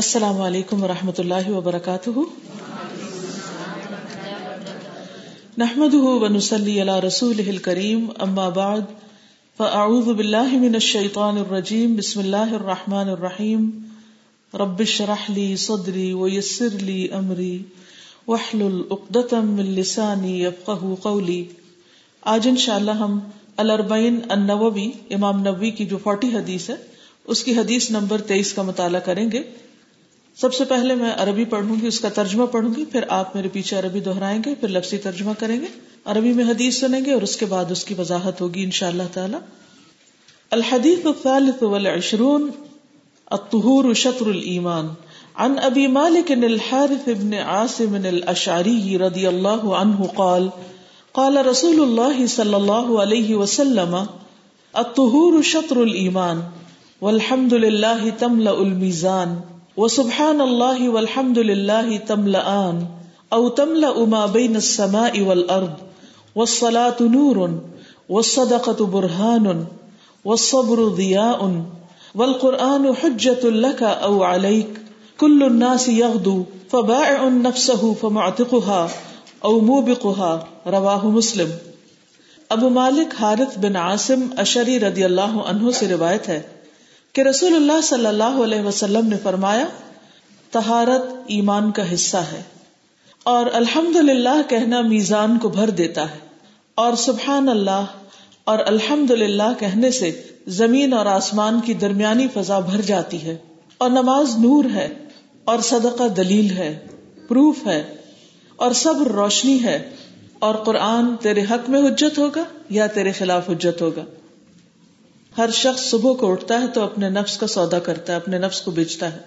السلام علیکم ورحمۃ اللہ وبرکاتہ، نحمده ونصلی علی رسوله الکریم، اما بعد فاعوذ باللہ من الشیطان الرجیم، بسم اللہ الرحمن الرحیم، رب اشرح لی صدری ویسر لی امری واحلل عقدۃ من لسانی یفقهوا قولی۔ آج انشاءاللہ ہم الاربعین النووی، امام نووی کی جو 40 حدیث ہے اس کی حدیث نمبر 23 کا مطالعہ کریں گے۔ سب سے پہلے میں عربی پڑھوں گی، اس کا ترجمہ پڑھوں گی، پھر آپ میرے پیچھے عربی دہرائیں گے، پھر لفظی ترجمہ کریں گے، عربی میں حدیث سنیں گے اور اس کے بعد اس کی وضاحت ہوگی انشاءاللہ تعالی۔ الحدیث الثالث والعشرون، الطہور شطر الایمان، عن ابی مالک الحارث ابن عاصم الاشعری رضی اللہ عنہ قال قال رسول اللہ صلی اللہ علیہ وسلم الطہور شطر الایمان والحمد للہ تملأ المیزان وسبحان اللہ والحمد للہ تملأان او تملأ ما بین السماء والارض والصلاۃ نور والصدقۃ برہان والصبر ضیاء والقرآن حجۃ لک او علیک کل الناس یغدو فبائع نفسہ فمعتقہا او موبقہا، رواہ مسلم۔ ابو مالک حارث بن عاصم اشعری رضی اللہ عنہ سے روایت ہے کہ رسول اللہ صلی اللہ علیہ وسلم نے فرمایا، طہارت ایمان کا حصہ ہے، اور الحمدللہ کہنا میزان کو بھر دیتا ہے، اور سبحان اللہ اور الحمدللہ کہنے سے زمین اور آسمان کی درمیانی فضا بھر جاتی ہے، اور نماز نور ہے، اور صدقہ دلیل ہے، پروف ہے، اور صبر روشنی ہے، اور قرآن تیرے حق میں حجت ہوگا یا تیرے خلاف حجت ہوگا۔ ہر شخص صبح کو اٹھتا ہے تو اپنے نفس کا سودا کرتا ہے، اپنے نفس کو بیچتا ہے،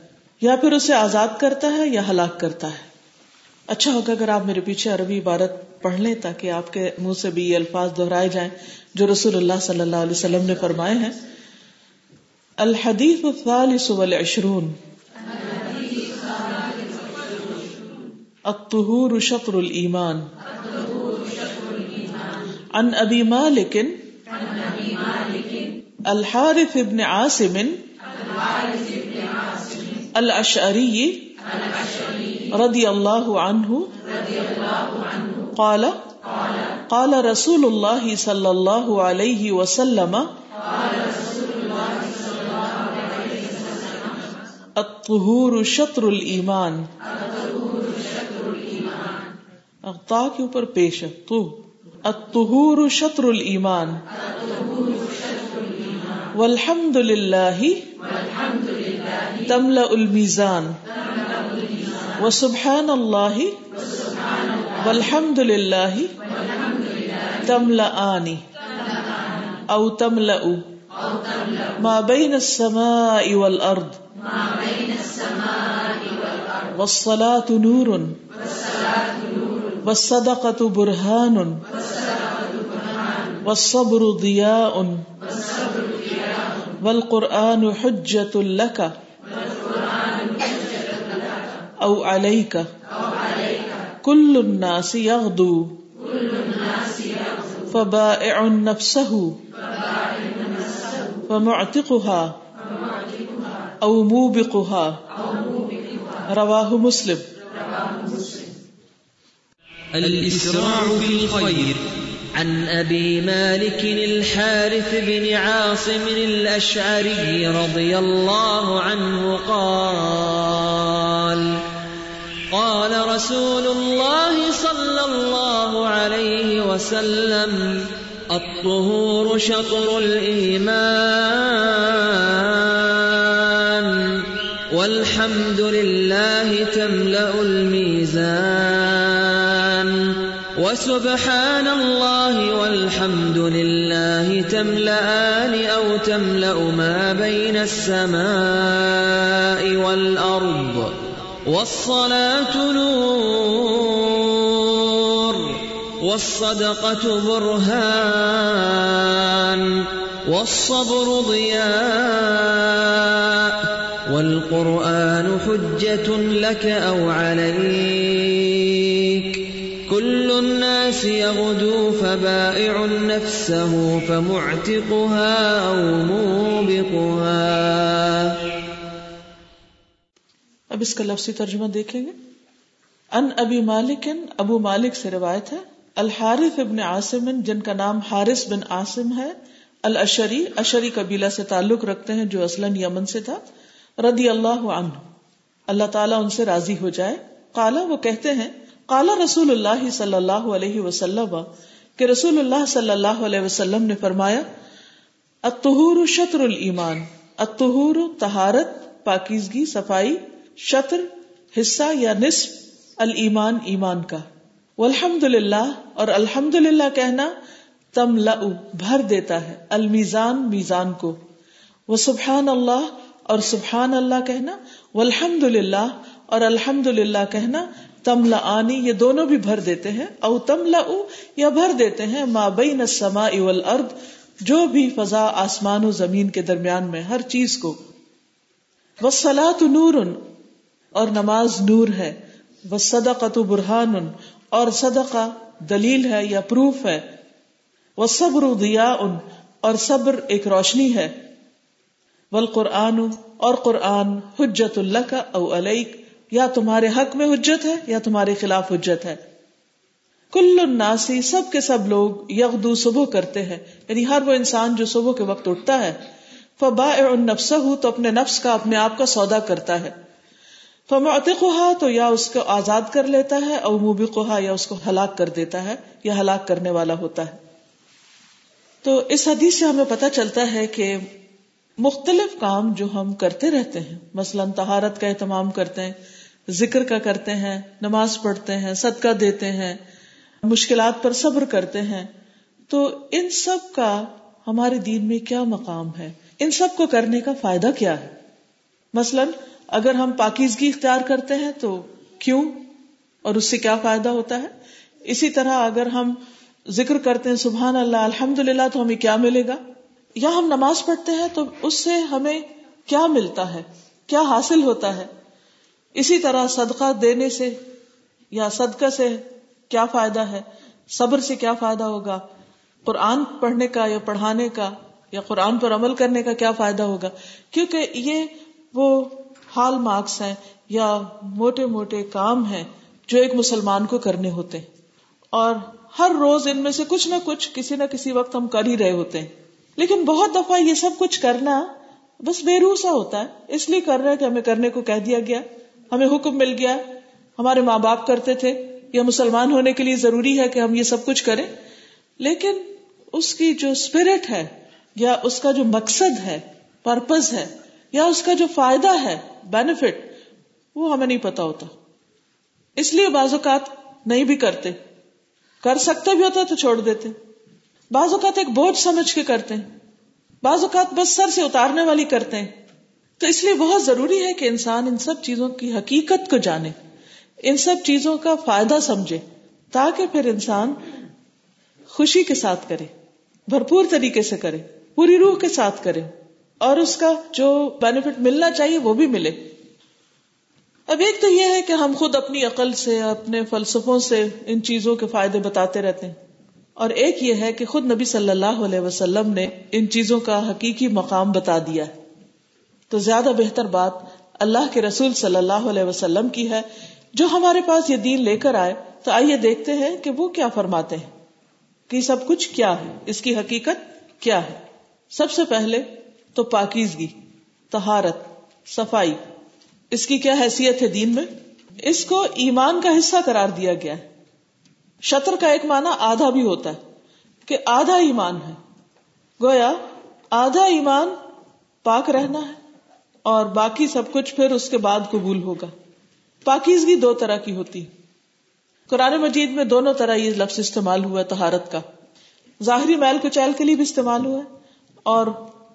یا پھر اسے آزاد کرتا ہے یا ہلاک کرتا ہے۔ اچھا ہوگا اگر آپ میرے پیچھے عربی عبارت پڑھ لیں تاکہ آپ کے منہ سے بھی یہ الفاظ دہرائے جائیں جو رسول اللہ صلی اللہ علیہ وسلم نے فرمائے ہیں۔ الحدیث الثالث والعشرون، الطہور شطر الایمان، عن ابی مالک الحارث ابن عاصم الاشعری رضی اللہ عنہ قال قال رسول اللہ صلی اللہ علیہ وسلم الطہور شطر الایمان۔ اقطاع کے اوپر پیش ہے تو، الطہور شطر الایمان والحمد للہ تملأ المیزان وسبحان اللہ والحمد للہ تملأان او تملأ ما بین السماء والارض والصلاۃ نور والصدقۃ برہان والصبر ضیاء والقرآن حجۃ لک او علیک کل الناس یغدو فبائع نفسہ فمعتقہا او موبقہا، رواہ مسلم۔ الاسراع بالخیر، عن أبي مالك الحارث بن عاصم الأشعري رضي الله عنه قال قال رسول الله صلى الله عليه وسلم الطهور شطر الإيمان والحمد لله تملأ الميزان وسبحان الله والحمد لله تملأان أو تملأ ما بين السماء والأرض والصلاة نور والصدقة برهان والصبر ضياء والقرآن حجة لك أو عليك كل الناس يغدو فبائع نفسه فمعتقها أو موبقها۔ اب اس کا لفظی ترجمہ دیکھیں گے. ان ابی مالک، ابو مالک سے روایت ہے، الحارث ابن عاصم، جن کا نام حارث بن عاصم ہے، الاشعری، اشعری قبیلہ سے تعلق رکھتے ہیں جو اصلاً یمن سے تھا، رضی اللہ عنہ، اللہ تعالیٰ ان سے راضی ہو جائے، قال، وہ کہتے ہیں، قال رسول اللہ صلی اللہ علیہ وسلم، کہ رسول اللہ صلی اللہ علیہ وسلم نے فرمایا، الطہور شطر الایمان، الطہور طہارت، پاکیزگی، صفائی، شطر حصہ یا نصف، الایمان ایمان کا، والحمدللہ اور الحمدللہ کہنا، تملأ بھر دیتا ہے، المیزان میزان کو، وسبحان اللہ اور سبحان اللہ کہنا، والحمدللہ اور الحمدللہ کہنا، تملآنی یہ دونوں بھی بھر دیتے ہیں، او تملأ یا بھر دیتے ہیں، ما بین السماء والارض جو بھی فضا آسمان و زمین کے درمیان میں ہر چیز کو، والصلاۃ نور اور نماز نور ہے، والصدقۃ برہان اور صدقہ دلیل ہے یا پروف ہے، والصبر ضیاء اور صبر ایک روشنی ہے، والقرآن اور قرآن حجت لک او علیک یا تمہارے حق میں حجت ہے یا تمہارے خلاف حجت ہے، کل الناس سب کے سب لوگ، یغدو صبح کرتے ہیں، یعنی ہر وہ انسان جو صبح کے وقت اٹھتا ہے، فبائع نفسہ تو اپنے نفس کا، اپنے آپ کا سودا کرتا ہے، فمعتقہا تو یا اس کو آزاد کر لیتا ہے، او موبقہا یا اس کو ہلاک کر دیتا ہے یا ہلاک کرنے والا ہوتا ہے. تو اس حدیث سے ہمیں پتہ چلتا ہے کہ مختلف کام جو ہم کرتے رہتے ہیں، مثلا طہارت کا اہتمام کرتے ہیں، ذکر کا کرتے ہیں، نماز پڑھتے ہیں، صدقہ دیتے ہیں، مشکلات پر صبر کرتے ہیں، تو ان سب کا ہمارے دین میں کیا مقام ہے، ان سب کو کرنے کا فائدہ کیا ہے. مثلا اگر ہم پاکیزگی اختیار کرتے ہیں تو کیوں اور اس سے کیا فائدہ ہوتا ہے، اسی طرح اگر ہم ذکر کرتے ہیں سبحان اللہ الحمدللہ تو ہمیں کیا ملے گا، یا ہم نماز پڑھتے ہیں تو اس سے ہمیں کیا ملتا ہے، کیا حاصل ہوتا ہے. اسی طرح صدقہ دینے سے یا صدقہ سے کیا فائدہ ہے، صبر سے کیا فائدہ ہوگا، قرآن پڑھنے کا یا پڑھانے کا یا قرآن پر عمل کرنے کا کیا فائدہ ہوگا، کیونکہ یہ وہ ہال مارکس ہیں یا موٹے موٹے کام ہیں جو ایک مسلمان کو کرنے ہوتے ہیں، اور ہر روز ان میں سے کچھ نہ کچھ کسی نہ کسی وقت ہم کر ہی رہے ہوتے ہیں. لیکن بہت دفعہ یہ سب کچھ کرنا بس بے روح سا ہوتا ہے، اس لیے کر رہے کہ ہمیں کرنے کو کہہ دیا گیا، ہمیں حکم مل گیا، ہمارے ماں باپ کرتے تھے، یا مسلمان ہونے کے لیے ضروری ہے کہ ہم یہ سب کچھ کریں. لیکن اس کی جو اسپرٹ ہے یا اس کا جو مقصد ہے، پرپز ہے، یا اس کا جو فائدہ ہے، بینیفٹ، وہ ہمیں نہیں پتا ہوتا، اس لیے بعض اوقات نہیں بھی کرتے، کر سکتے بھی ہوتا تو چھوڑ دیتے، بعض اوقات ایک بوجھ سمجھ کے کرتے ہیں، بعض اوقات بس سر سے اتارنے والی کرتے ہیں. تو اس لیے بہت ضروری ہے کہ انسان ان سب چیزوں کی حقیقت کو جانے، ان سب چیزوں کا فائدہ سمجھے، تاکہ پھر انسان خوشی کے ساتھ کرے، بھرپور طریقے سے کرے، پوری روح کے ساتھ کرے، اور اس کا جو بینیفٹ ملنا چاہیے وہ بھی ملے. اب ایک تو یہ ہے کہ ہم خود اپنی عقل سے، اپنے فلسفوں سے ان چیزوں کے فائدے بتاتے رہتے ہیں، اور ایک یہ ہے کہ خود نبی صلی اللہ علیہ وسلم نے ان چیزوں کا حقیقی مقام بتا دیا ہے. تو زیادہ بہتر بات اللہ کے رسول صلی اللہ علیہ وسلم کی ہے، جو ہمارے پاس یہ دین لے کر آئے. تو آئیے دیکھتے ہیں کہ وہ کیا فرماتے ہیں کہ سب کچھ کیا ہے، اس کی حقیقت کیا ہے. سب سے پہلے تو پاکیزگی، طہارت، صفائی، اس کی کیا حیثیت ہے دین میں، اس کو ایمان کا حصہ قرار دیا گیا ہے. شطر کا ایک معنی آدھا بھی ہوتا ہے، کہ آدھا ایمان ہے، گویا آدھا ایمان پاک رہنا ہے اور باقی سب کچھ پھر اس کے بعد قبول ہوگا. پاکیزگی دو طرح کی ہوتی، قرآن مجید میں دونوں طرح یہ لفظ استعمال ہوا ہے. طہارت کا ظاہری میل کچیل کے لیے بھی استعمال ہوا ہے اور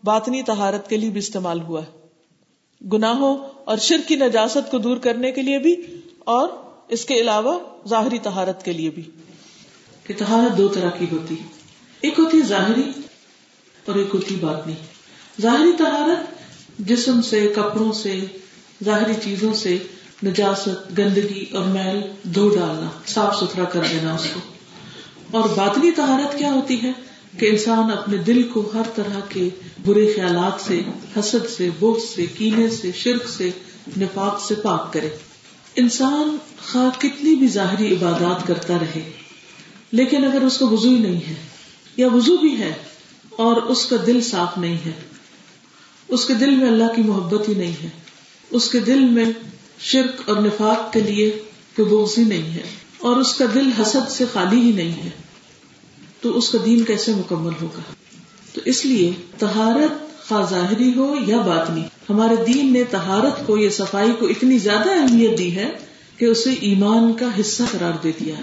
باطنی طہارت کے لیے بھی استعمال ہوا ہے، گناہوں اور شرک کی نجاست کو دور کرنے کے لیے بھی، اور اس کے علاوہ ظاہری طہارت کے لیے بھی. کہ طہارت دو طرح کی ہوتی، ایک ہوتی ظاہری اور ایک ہوتی باطنی. ظاہری طہارت جسم سے، کپڑوں سے، ظاہری چیزوں سے نجاست، گندگی اور میل دھو ڈالنا، صاف ستھرا کر دینا اس کو. اور باطنی طہارت کیا ہوتی ہے، کہ انسان اپنے دل کو ہر طرح کے برے خیالات سے، حسد سے، بغض سے، کینے سے، شرک سے، نفاق سے پاک کرے. انسان خواہ کتنی بھی ظاہری عبادات کرتا رہے لیکن اگر اس کو وضو نہیں ہے یا وضو بھی ہے اور اس کا دل صاف نہیں ہے، اس کے دل میں اللہ کی محبت ہی نہیں ہے، اس کے دل میں شرک اور نفاق کے لیے کوئی بغض ہی نہیں ہے اور اس کا دل حسد سے خالی ہی نہیں ہے، تو اس کا دین کیسے مکمل ہوگا؟ تو اس لیے طہارت خواہ ظاہری ہو یا باطنی، ہمارے دین نے طہارت کو یا صفائی کو اتنی زیادہ اہمیت دی ہے کہ اسے ایمان کا حصہ قرار دے دیا ہے.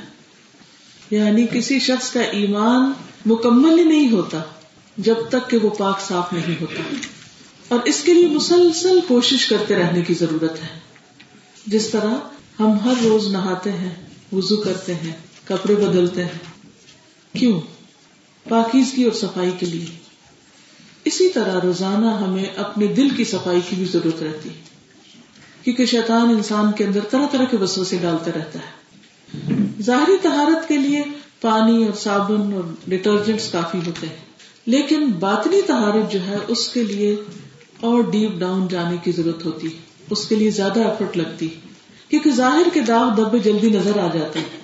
یعنی کسی شخص کا ایمان مکمل ہی نہیں ہوتا جب تک کہ وہ پاک صاف نہیں ہوتا، اور اس کے لیے مسلسل کوشش کرتے رہنے کی ضرورت ہے. جس طرح ہم ہر روز نہاتے ہیں، وضو کرتے ہیں، کپڑے بدلتے ہیں، کیوں؟ پاکیزگی اور صفائی کے لیے. اسی طرح روزانہ ہمیں اپنے دل کی صفائی کی بھی ضرورت رہتی ہے، کیونکہ شیطان انسان کے اندر طرح طرح کے وسوسے ڈالتا رہتا ہے. ظاہری طہارت کے لیے پانی اور صابن اور ڈٹرجنٹس کافی ہوتے ہیں، لیکن باطنی طہارت جو ہے اس کے لیے اور ڈیپ ڈاؤن جانے کی ضرورت ہوتی ہے، اس کے لیے زیادہ ایفرٹ لگتی، کیونکہ ظاہر کے داغ دھبے جلدی نظر آ جاتے ہیں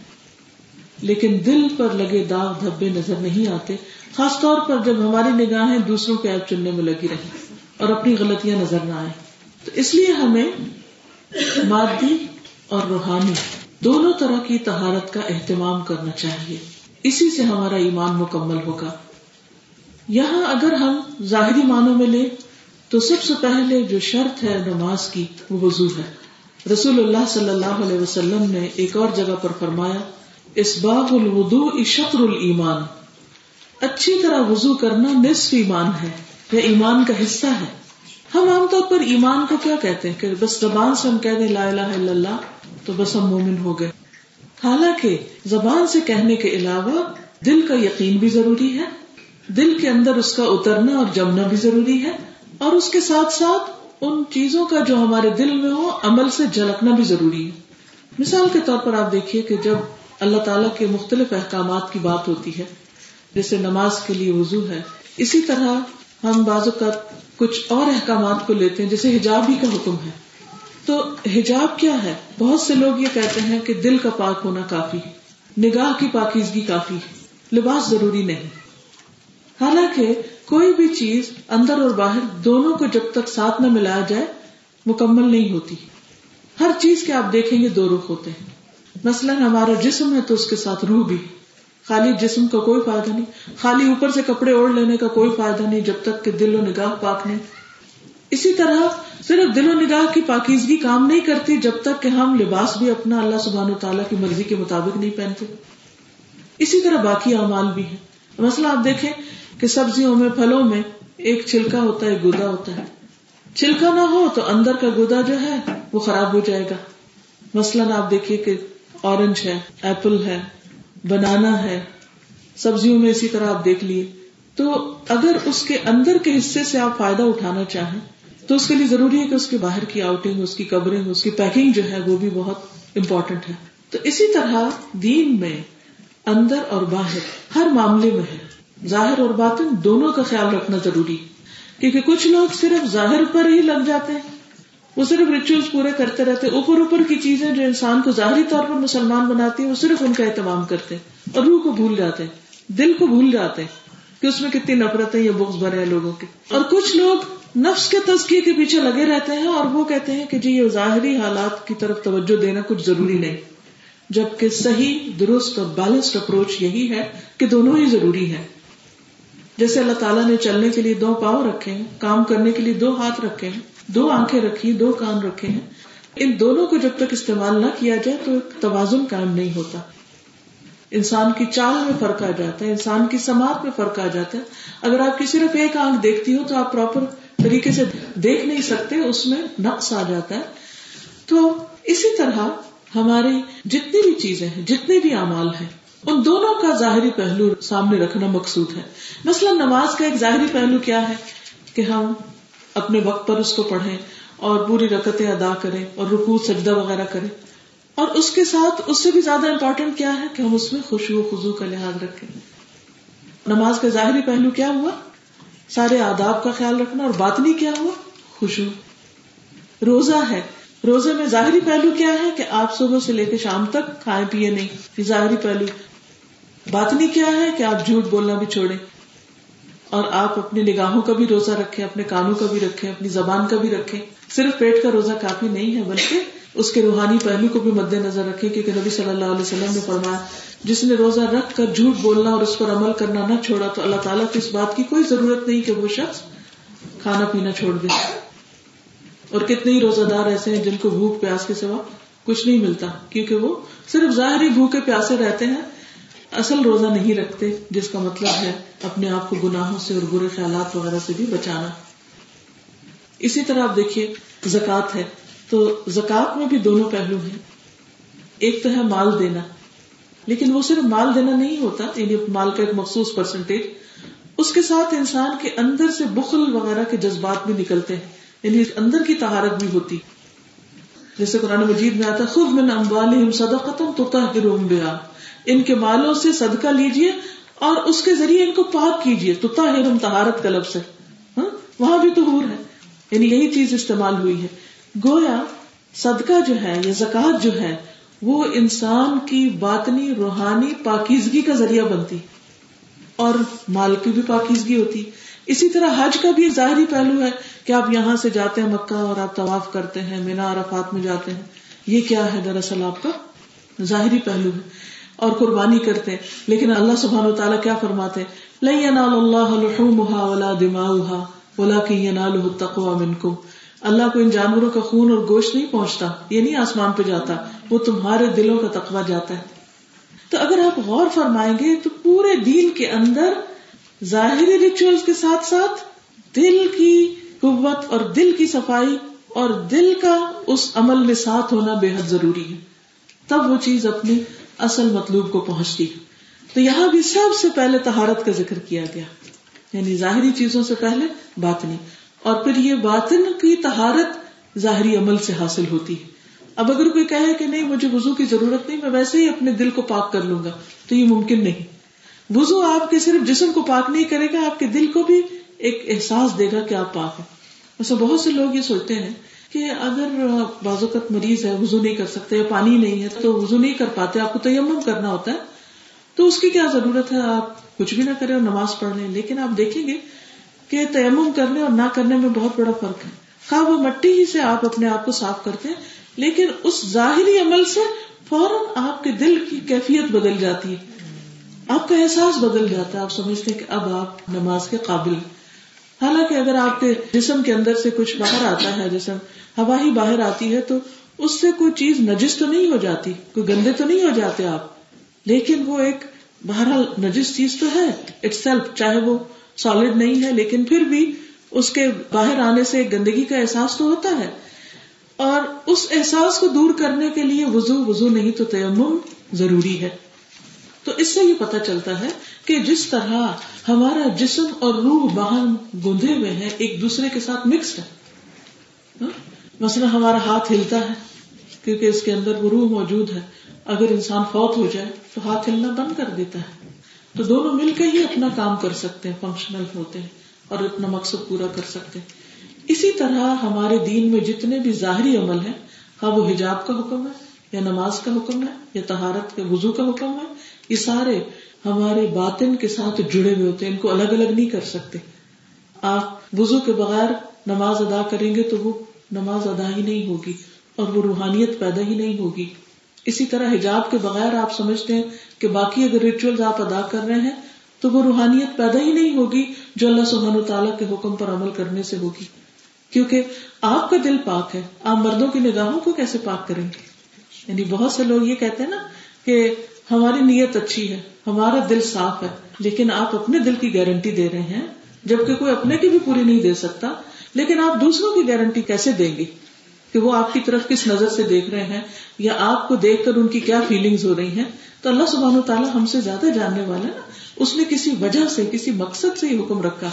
لیکن دل پر لگے داغ دھبے نظر نہیں آتے، خاص طور پر جب ہماری نگاہیں دوسروں کے عیب چننے میں لگی رہیں اور اپنی غلطیاں نظر نہ آئیں. تو اس لیے ہمیں مادی اور روحانی دونوں طرح کی طہارت کا اہتمام کرنا چاہیے، اسی سے ہمارا ایمان مکمل ہوگا. یہاں اگر ہم ظاہری معنوں میں لیں تو سب سے پہلے جو شرط ہے نماز کی وہ وضو ہے. رسول اللہ صلی اللہ علیہ وسلم نے ایک اور جگہ پر فرمایا اسباغ الوضوء شطر الایمان، اچھی طرح وضو کرنا نصف ایمان ہے یا ایمان کا حصہ ہے. ہم عام طور پر ایمان کو کیا کہتے ہیں کہ بس زبان سے ہم کہہ دیں لا الہ الا اللہ تو بس ہم مومن ہو گئے، حالانکہ زبان سے کہنے کے علاوہ دل کا یقین بھی ضروری ہے، دل کے اندر اس کا اترنا اور جمنا بھی ضروری ہے، اور اس کے ساتھ ساتھ ان چیزوں کا جو ہمارے دل میں ہو عمل سے جھلکنا بھی ضروری ہے. مثال کے طور پر آپ دیکھیے کہ جب اللہ تعالیٰ کے مختلف احکامات کی بات ہوتی ہے، جیسے نماز کے لیے وضو ہے، اسی طرح ہم بعض اوقات کچھ اور احکامات کو لیتے ہیں، جیسے حجاب ہی کا حکم ہے. تو حجاب کیا ہے؟ بہت سے لوگ یہ کہتے ہیں کہ دل کا پاک ہونا کافی، نگاہ کی پاکیزگی کافی، لباس ضروری نہیں. حالانکہ کوئی بھی چیز اندر اور باہر دونوں کو جب تک ساتھ نہ ملایا جائے مکمل نہیں ہوتی. ہر چیز کے آپ دیکھیں گے دو رخ ہوتے ہیں. مثلا ہمارا جسم ہے تو اس کے ساتھ روح بھی. خالی جسم کا کوئی فائدہ نہیں، خالی اوپر سے کپڑے اوڑھ لینے کا کوئی فائدہ نہیں جب تک کہ دل و نگاہ پاک نہیں. اسی طرح صرف دل و نگاہ کی پاکیزگی کام نہیں کرتی جب تک کہ ہم لباس بھی اپنا اللہ سبحانہ و تعالیٰ کی مرضی کے مطابق نہیں پہنتے. اسی طرح باقی اعمال بھی ہیں. مثلا آپ دیکھیں کہ سبزیوں میں، پھلوں میں ایک چھلکا ہوتا ہے، ایک گودا ہوتا ہے. چھلکا نہ ہو تو اندر کا گودا جو ہے وہ خراب ہو جائے گا. مثلا آپ دیکھیے کہ اورنج ہے، ایپل ہے، بنانا ہے، سبزیوں میں اسی طرح آپ دیکھ لیے. تو اگر اس کے اندر کے حصے سے آپ فائدہ اٹھانا چاہیں تو اس کے لیے ضروری ہے کہ اس کے باہر کی آؤٹنگ، اس کی کورنگ، اس کی پیکنگ جو ہے وہ بھی بہت امپورٹنٹ ہے. تو اسی طرح دین میں اندر اور باہر ہر معاملے میں ہے، ظاہر اور باطن دونوں کا خیال رکھنا ضروری، کیونکہ کچھ لوگ صرف ظاہر پر ہی لگ جاتے ہیں، وہ صرف ریچولز پورے کرتے رہتے، اوپر اوپر کی چیزیں جو انسان کو ظاہری طور پر مسلمان بناتی ہیں وہ صرف ان کا اہتمام کرتے ہیں اور روح کو بھول جاتے ہیں، دل کو بھول جاتے ہیں کہ اس میں کتنی نفرتیں یا بغض بھرے ہیں لوگوں کے. اور کچھ لوگ نفس کے تزکیے کے پیچھے لگے رہتے ہیں اور وہ کہتے ہیں کہ جی یہ ظاہری حالات کی طرف توجہ دینا کچھ ضروری نہیں، جبکہ صحیح، درست اور بیلنسڈ اپروچ یہی ہے کہ دونوں ہی ضروری ہیں. جیسے اللہ تعالیٰ نے چلنے کے لیے دو پاؤں رکھے ہیں، کام کرنے کے لیے دو ہاتھ رکھے ہیں، دو آنکھیں رکھی، دو کان رکھے ہیں. ان دونوں کو جب تک استعمال نہ کیا جائے تو توازن قائم نہیں ہوتا، انسان کی چال میں فرق آ جاتا ہے، انسان کی سماعت میں فرق آ جاتا ہے. اگر آپ کی صرف ایک آنکھ دیکھتی ہو تو آپ پراپر طریقے سے دیکھ نہیں سکتے، اس میں نقص آ جاتا ہے. تو اسی طرح ہماری جتنی بھی چیزیں ہیں، جتنے بھی اعمال ہیں، ان دونوں کا ظاہری پہلو سامنے رکھنا مقصود ہے. مثلا نماز کا ایک ظاہری پہلو کیا ہے کہ ہم اپنے وقت پر اس کو پڑھیں اور پوری رکعتیں ادا کریں اور رکوع سجدہ وغیرہ کریں، اور اس کے ساتھ اس سے بھی زیادہ امپورٹنٹ کیا ہے کہ ہم اس میں خشوع و خضوع کا لحاظ رکھیں. نماز کا ظاہری پہلو کیا ہوا؟ سارے آداب کا خیال رکھنا. اور باطنی کیا ہوا؟ خشوع. روزہ ہے روزے میں ظاہری پہلو کیا ہے کہ آپ صبح سے لے کے شام تک کھائے پیے نہیں, ظاہری پہلو. باطنی کیا ہے کہ آپ جھوٹ بولنا بھی چھوڑیں, اور آپ اپنی نگاہوں کا بھی روزہ رکھیں, اپنے کانوں کا بھی رکھیں, اپنی زبان کا بھی رکھیں. صرف پیٹ کا روزہ کافی نہیں ہے بلکہ اس کے روحانی پہلو کو بھی مد نظر رکھیں, کیونکہ نبی صلی اللہ علیہ وسلم نے فرمایا جس نے روزہ رکھ کر جھوٹ بولنا اور اس پر عمل کرنا نہ چھوڑا تو اللہ تعالیٰ کو اس بات کی کوئی ضرورت نہیں کہ وہ شخص کھانا پینا چھوڑ دے. اور کتنے ہی روزہ دار ایسے ہیں جن کو بھوک پیاس کے سوا کچھ نہیں ملتا, کیونکہ وہ صرف ظاہری بھوکے پیاسے رہتے ہیں, اصل روزہ نہیں رکھتے, جس کا مطلب ہے اپنے آپ کو گناہوں سے اور برے خیالات وغیرہ سے بھی بچانا. اسی طرح آپ دیکھیے زکوٰۃ ہے, تو زکوٰۃ میں بھی دونوں پہلو ہیں. ایک تو ہے مال دینا, لیکن وہ صرف مال دینا نہیں ہوتا, یعنی مال کا ایک مخصوص پرسنٹیج, اس کے ساتھ انسان کے اندر سے بخل وغیرہ کے جذبات بھی نکلتے ہیں, یعنی اندر کی طہارت بھی ہوتی. جیسے قرآن مجید میں آتا ہے خذ من اموالہم صدقۃ تطہرہم بہا, ان کے مالوں سے صدقہ لیجئے اور اس کے ذریعے ان کو پاک کیجئے. تطہرہم طہارت کا لفظ ہے, وہاں بھی طہور ہے, یعنی یہی چیز استعمال ہوئی ہے. گویا صدقہ جو ہے یا زکوٰۃ جو ہے وہ انسان کی باطنی روحانی پاکیزگی کا ذریعہ بنتی, اور مال کی بھی پاکیزگی ہوتی. اسی طرح حج کا بھی ظاہری پہلو ہے کہ آپ یہاں سے جاتے ہیں مکہ اور آپ طواف کرتے ہیں, مینا عرفات میں جاتے ہیں, یہ کیا ہے دراصل آپ کا ظاہری پہلو ہے, اور قربانی کرتے ہیں. لیکن اللہ سبحانہ وتعالیٰ کیا فرماتے ہیں, لن ینال اللہ لحومہا ولا دماؤہا ولکن ینالہ التقوی منکم, اللہ کو ان جانوروں کا خون اور گوشت نہیں پہنچتا, یہ نہیں آسمان پہ جاتا, وہ تمہارے دلوں کا تقویٰ جاتا ہے. تو اگر آپ غور فرمائیں گے تو پورے دین کے اندر ظاہری ریچولز کے ساتھ ساتھ دل کی قوت اور دل کی صفائی اور دل کا اس عمل میں ساتھ ہونا بے حد ضروری ہے, تب وہ چیز اپنے اصل مطلوب کو پہنچتی ہے. تو یہاں بھی سب سے پہلے طہارت کا ذکر کیا گیا, یعنی ظاہری چیزوں سے پہلے باطنی, اور پھر یہ باطن کی طہارت ظاہری عمل سے حاصل ہوتی ہے. اب اگر کوئی کہے کہ نہیں مجھے وضو کی ضرورت نہیں, میں ویسے ہی اپنے دل کو پاک کر لوں گا, تو یہ ممکن نہیں. وضو آپ کے صرف جسم کو پاک نہیں کرے گا, آپ کے دل کو بھی ایک احساس دے گا کہ آپ پاک ہیں. ویسے بہت سے لوگ یہ سوچتے ہیں کہ اگر بعض اوقات مریض ہے, وضو نہیں کر سکتے یا پانی نہیں ہے تو وضو نہیں کر پاتے, آپ کو تیمم کرنا ہوتا ہے, تو اس کی کیا ضرورت ہے, آپ کچھ بھی نہ کریں اور نماز پڑھ لیں. لیکن آپ دیکھیں گے کہ تیمم کرنے اور نہ کرنے میں بہت بڑا فرق ہے. خواہ وہ مٹی ہی سے آپ اپنے آپ کو صاف کرتے ہیں, لیکن اس ظاہری عمل سے فوراً آپ کے دل کی کیفیت بدل جاتی ہے, آپ کا احساس بدل جاتا ہے, آپ سمجھتے ہیں کہ اب آپ نماز کے قابل ہیں. حالانکہ اگر آپ کے جسم کے اندر سے کچھ باہر آتا ہے, جسم ہوا ہی باہر آتی ہے, تو اس سے کوئی چیز نجس تو نہیں ہو جاتی, کوئی گندے تو نہیں ہو جاتے آپ, لیکن وہ ایک بہرحال نجس چیز تو ہے اٹ سیلف, چاہے وہ سالڈ نہیں ہے, لیکن پھر بھی اس کے باہر آنے سے گندگی کا احساس تو ہوتا ہے. اور اس احساس کو دور کرنے کے لیے وضو نہیں تو تیمم ضروری ہے. تو اس سے یہ پتہ چلتا ہے کہ جس طرح ہمارا جسم اور روح باہم گندھے ہوئے ہیں, ایک دوسرے کے ساتھ مکسڈ ہے. مثلا ہمارا ہاتھ ہلتا ہے کیونکہ اس کے اندر وہ روح موجود ہے, اگر انسان فوت ہو جائے تو ہاتھ ہلنا بند کر دیتا ہے, تو دونوں مل کے ہی اپنا کام کر سکتے ہیں, فنکشنل ہوتے ہیں اور اپنا مقصد پورا کر سکتے ہیں. اسی طرح ہمارے دین میں جتنے بھی ظاہری عمل ہیں, ہاں وہ حجاب کا حکم ہے یا نماز کا حکم ہے یا طہارت کے وضو کا حکم ہے, یہ سارے ہمارے باطن کے ساتھ جڑے ہوئے ہوتے ہیں, ان کو الگ الگ نہیں کر سکتے. آپ وضو کے بغیر نماز ادا کریں گے تو وہ نماز ادا ہی نہیں ہوگی اور وہ روحانیت پیدا ہی نہیں ہوگی. اسی طرح حجاب کے بغیر آپ سمجھتے ہیں کہ باقی اگر ریچولز آپ ادا کر رہے ہیں تو وہ روحانیت پیدا ہی نہیں ہوگی جو اللہ سبحانہ و تعالیٰ کے حکم پر عمل کرنے سے ہوگی, کیونکہ آپ کا دل پاک ہے. آپ مردوں کی نگاہوں کو کیسے پاک کریں گے, یعنی بہت سے لوگ یہ کہتے ہیں نا کہ ہماری نیت اچھی ہے, ہمارا دل صاف ہے, لیکن آپ اپنے دل کی گارنٹی دے رہے ہیں جبکہ کوئی اپنے کی بھی پوری نہیں دے سکتا. لیکن آپ دوسروں کی گارنٹی کیسے دیں گے کہ وہ آپ کی طرف کس نظر سے دیکھ رہے ہیں یا آپ کو دیکھ کر ان کی کیا فیلنگز ہو رہی ہیں. تو اللہ سبحانہ و تعالیٰ ہم سے زیادہ جاننے والا ہے, اس نے کسی وجہ سے کسی مقصد سے یہ حکم رکھا,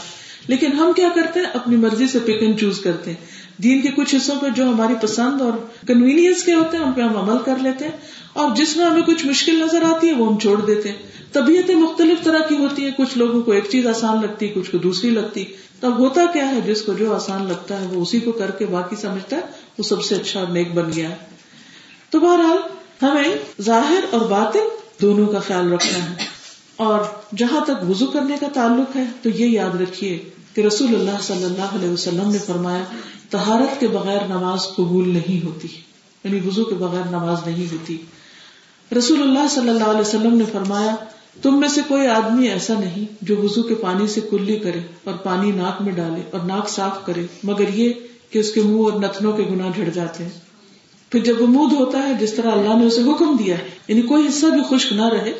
لیکن ہم کیا کرتے ہیں اپنی مرضی سے پک اینڈ چوز کرتے ہیں. دین کے کچھ حصوں پر جو ہماری پسند اور کنوینئنس کے ہوتے ہیں ان پہ ہم عمل کر لیتے ہیں, اور جس میں ہمیں کچھ مشکل نظر آتی ہے وہ ہم چھوڑ دیتے ہیں. طبیعتیں مختلف طرح کی ہوتی ہیں, کچھ لوگوں کو ایک چیز آسان لگتی, کچھ کو دوسری لگتی. تب ہوتا کیا ہے, جس کو جو آسان لگتا ہے وہ اسی کو کر کے باقی سمجھتا ہے وہ سب سے اچھا نیک بن گیا. تو بہرحال ہمیں ظاہر اور باطن دونوں کا خیال رکھنا ہے. اور جہاں تک وضو کرنے کا تعلق ہے تو یہ یاد رکھیے کہ رسول اللہ صلی اللہ علیہ وسلم نے فرمایا طہارت کے بغیر نماز قبول نہیں ہوتی, یعنی وضو کے بغیر نماز نہیں ہوتی. رسول اللہ صلی اللہ علیہ وسلم نے فرمایا تم میں سے کوئی آدمی ایسا نہیں جو وضو کے پانی سے کلی کرے اور پانی ناک میں ڈالے اور ناک صاف کرے مگر یہ کہ اس کے منہ اور نتنوں کے گناہ جھڑ جاتے ہیں. پھر جب وہ منہ دھوتا ہے جس طرح اللہ نے اسے حکم دیا ہے, یعنی کوئی حصہ بھی خشک نہ رہے,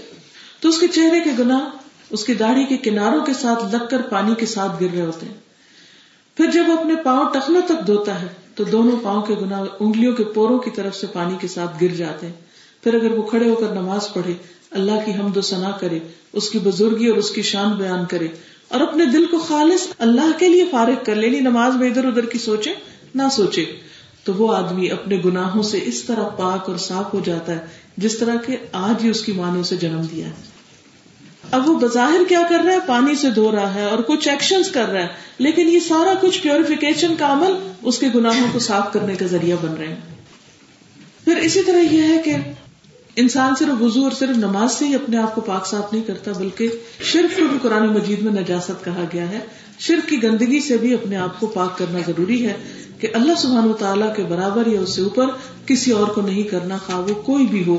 تو اس کے چہرے کے گناہ اس کی داڑھی کے کناروں کے ساتھ لگ کر پانی کے ساتھ گر رہے ہوتے ہیں. پھر جب اپنے پاؤں ٹخنوں تک دھوتا ہے تو دونوں پاؤں کے گناہ انگلیوں کے پوروں کی طرف سے پانی کے ساتھ گر جاتے ہیں. پھر اگر وہ کھڑے ہو کر نماز پڑھے, اللہ کی حمد و ثنا کرے, اس کی بزرگی اور اس کی شان بیان کرے اور اپنے دل کو خالص اللہ کے لیے فارغ کر لے, نماز میں ادھر ادھر کی سوچے نہ سوچے, تو وہ آدمی اپنے گناہوں سے اس طرح پاک اور صاف ہو جاتا ہے جس طرح کہ آج ہی اس کی ماں نے اسے جنم دیا ہے. اب وہ بظاہر کیا کر رہا ہے, پانی سے دھو رہا ہے اور کچھ ایکشنز کر رہا ہے, لیکن یہ سارا کچھ پیوریفیکیشن کا عمل اس کے گناہوں کو صاف کرنے کا ذریعہ بن رہے ہیں. پھر اسی طرح یہ ہے کہ انسان صرف وضو اور صرف نماز سے ہی اپنے آپ کو پاک صاف نہیں کرتا, بلکہ شرک کو بھی قرآن مجید میں نجاست کہا گیا ہے. شرک کی گندگی سے بھی اپنے آپ کو پاک کرنا ضروری ہے کہ اللہ سبحانہ و تعالیٰ کے برابر یا اس سے اوپر کسی اور کو نہیں کرنا, خواہ وہ کوئی بھی ہو,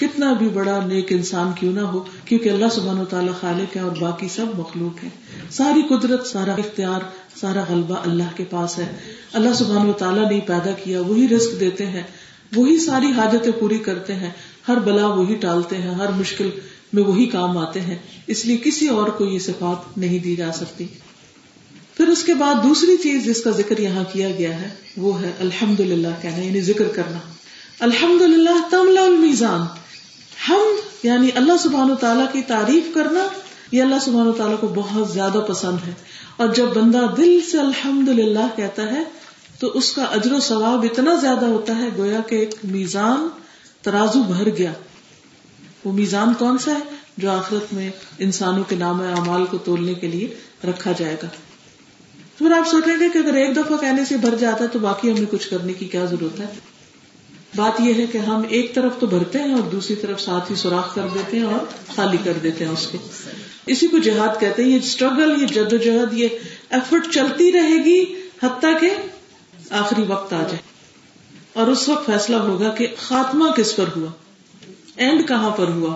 کتنا بھی بڑا نیک انسان کیوں نہ ہو, کیونکہ اللہ سبحانہ و تعالیٰ خالق ہے اور باقی سب مخلوق ہیں. ساری قدرت, سارا اختیار, سارا غلبہ اللہ کے پاس ہے. اللہ سبحانہ و تعالیٰ نے پیدا کیا, وہی رزق دیتے ہیں, وہی ساری حاجتیں پوری کرتے ہیں, ہر بلا وہی ٹالتے ہیں, ہر مشکل میں وہی کام آتے ہیں, اس لیے کسی اور کو یہ صفات نہیں دی جا سکتی. پھر اس کے بعد دوسری چیز جس کا ذکر یہاں کیا گیا ہے وہ ہے الحمدللہ کہنا, یعنی ذکر کرنا. الحمدللہ تملا المیزان, حمد یعنی اللہ سبحانہ و تعالیٰ کی تعریف کرنا, یہ اللہ سبحانہ و تعالیٰ کو بہت زیادہ پسند ہے. اور جب بندہ دل سے الحمدللہ کہتا ہے تو اس کا اجر و ثواب اتنا زیادہ ہوتا ہے گویا کہ ایک میزان, ترازو بھر گیا. وہ میزان کون سا ہے جو آخرت میں انسانوں کے نام اعمال کو تولنے کے لیے رکھا جائے گا. پھر آپ سوچیں گے کہ اگر ایک دفعہ کہنے سے بھر جاتا ہے تو باقی ہمیں کچھ کرنے کی کیا ضرورت ہے. بات یہ ہے کہ ہم ایک طرف تو بھرتے ہیں اور دوسری طرف ساتھ ہی سوراخ کر دیتے ہیں اور خالی کر دیتے ہیں اس کو. اسی کو جہاد کہتے ہیں. یہ اسٹرگل, یہ جدوجہد, یہ ایفرٹ چلتی رہے گی حتیٰ کہ آخری وقت آ جائے اور اس وقت فیصلہ ہوگا کہ خاتمہ کس پر ہوا, اینڈ کہاں پر ہوا.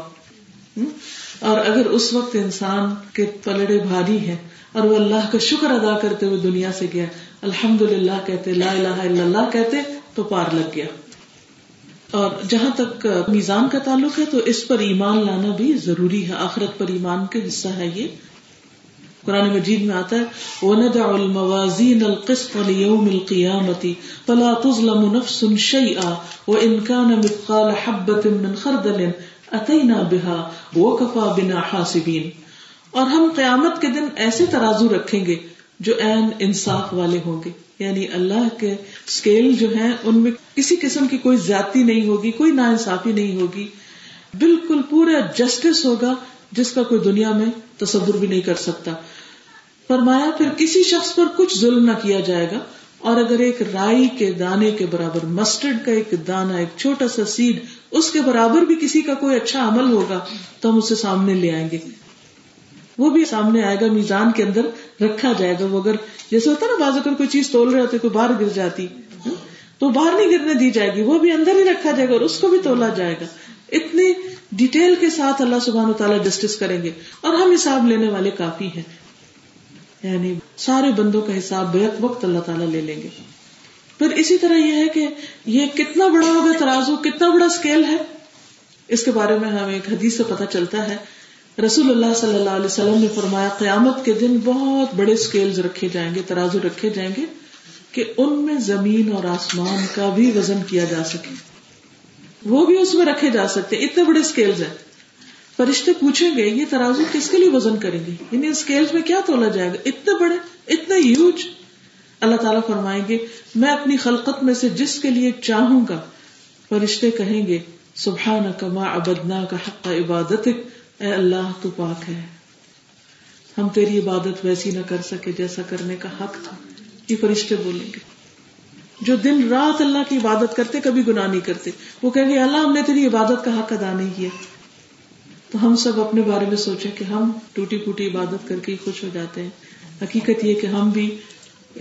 اور اگر اس وقت انسان کے پلڑے بھاری ہیں اور وہ اللہ کا شکر ادا کرتے ہوئے دنیا سے گیا, الحمدللہ کہتے, لا الہ الا اللہ کہتے, تو پار لگ گیا. اور جہاں تک میزان کا تعلق ہے تو اس پر ایمان لانا بھی ضروری ہے, آخرت پر ایمان کا حصہ ہے. یہ قرآن مجید میں آتا ہے وَنَدَعُ الْمَوَازِينَ الْقِسْطَ لِيَوْمِ الْقِيَامَةِ فَلَا تُظْلَمُ نَفْسٌ شَيْئًا وَإِنْ كَانَ مِثْقَالَ حَبَّةٍ مِّنْ خَرْدَلٍ أَتَيْنَا بِهَا وَكَفَى بِنَا حَاسِبِينَ. اور ہم قیامت کے دن ایسے ترازو رکھیں گے جو عین انصاف والے ہوں گے, یعنی اللہ کے اسکیل جو ہیں ان میں کسی قسم کی کوئی زیادتی نہیں ہوگی, کوئی نا انصافی نہیں ہوگی, بالکل پورا جسٹس ہوگا جس کا کوئی دنیا میں تصور بھی نہیں کر سکتا. فرمایا پھر کسی شخص پر کچھ ظلم نہ کیا جائے گا, اور اگر ایک رائی کے دانے کے برابر, مسٹرڈ کا ایک دانہ, ایک چھوٹا سا سیڈ, اس کے برابر بھی کسی کا کوئی اچھا عمل ہوگا تو ہم اسے سامنے لے آئیں گے, وہ بھی سامنے آئے گا, میزان کے اندر رکھا جائے گا. وہ اگر جیسے ہوتا نا بعض اگر کوئی چیز تول رہے ہوتے کوئی باہر گر جاتی تو باہر نہیں گرنے دی جائے گی, وہ بھی اندر ہی رکھا جائے گا اور اس کو بھی تولا جائے گا. اتنی ڈیٹیل کے ساتھ اللہ سبحانہ و تعالیٰ جسٹس کریں گے اور ہم حساب لینے والے کافی ہیں, یعنی سارے بندوں کا حساب بیک وقت اللہ تعالیٰ لے لیں گے. پھر اسی طرح یہ ہے کہ یہ کتنا بڑا ہوگا ترازو, کتنا بڑا اسکیل ہے, اس کے بارے میں ہمیں ایک حدیث سے پتہ چلتا ہے. رسول اللہ صلی اللہ علیہ وسلم نے فرمایا قیامت کے دن بہت بڑے اسکیلز رکھے جائیں گے, ترازو رکھے جائیں گے کہ ان میں زمین اور آسمان کا بھی وزن کیا جا سکے, وہ بھی اس میں رکھے جا سکتے, اتنے بڑے اسکیلز ہیں. فرشتے پوچھیں گے یہ ترازو کس کے لیے وزن کریں گے, یعنی اسکیلز میں کیا تولا جائے گا, اتنے بڑے, اتنے ہیوج. اللہ تعالیٰ فرمائیں گے میں اپنی خلقت میں سے جس کے لیے چاہوں گا. فرشتے کہیں گے سبحانک ما عبدناک حق عبادتک, اے اللہ تو پاک ہے, ہم تیری عبادت ویسی نہ کر سکے جیسا کرنے کا حق تھا. یہ فرشتے بولیں گے. جو دن رات اللہ کی عبادت کرتے کبھی گناہ نہیں کرتے, وہ کہیں گے اللہ ہم نے تیری عبادت کا حق ادا نہیں کیا. تو ہم سب اپنے بارے میں سوچیں کہ ہم ٹوٹی پھوٹی عبادت کر کے ہی خوش ہو جاتے ہیں. حقیقت یہ کہ ہم بھی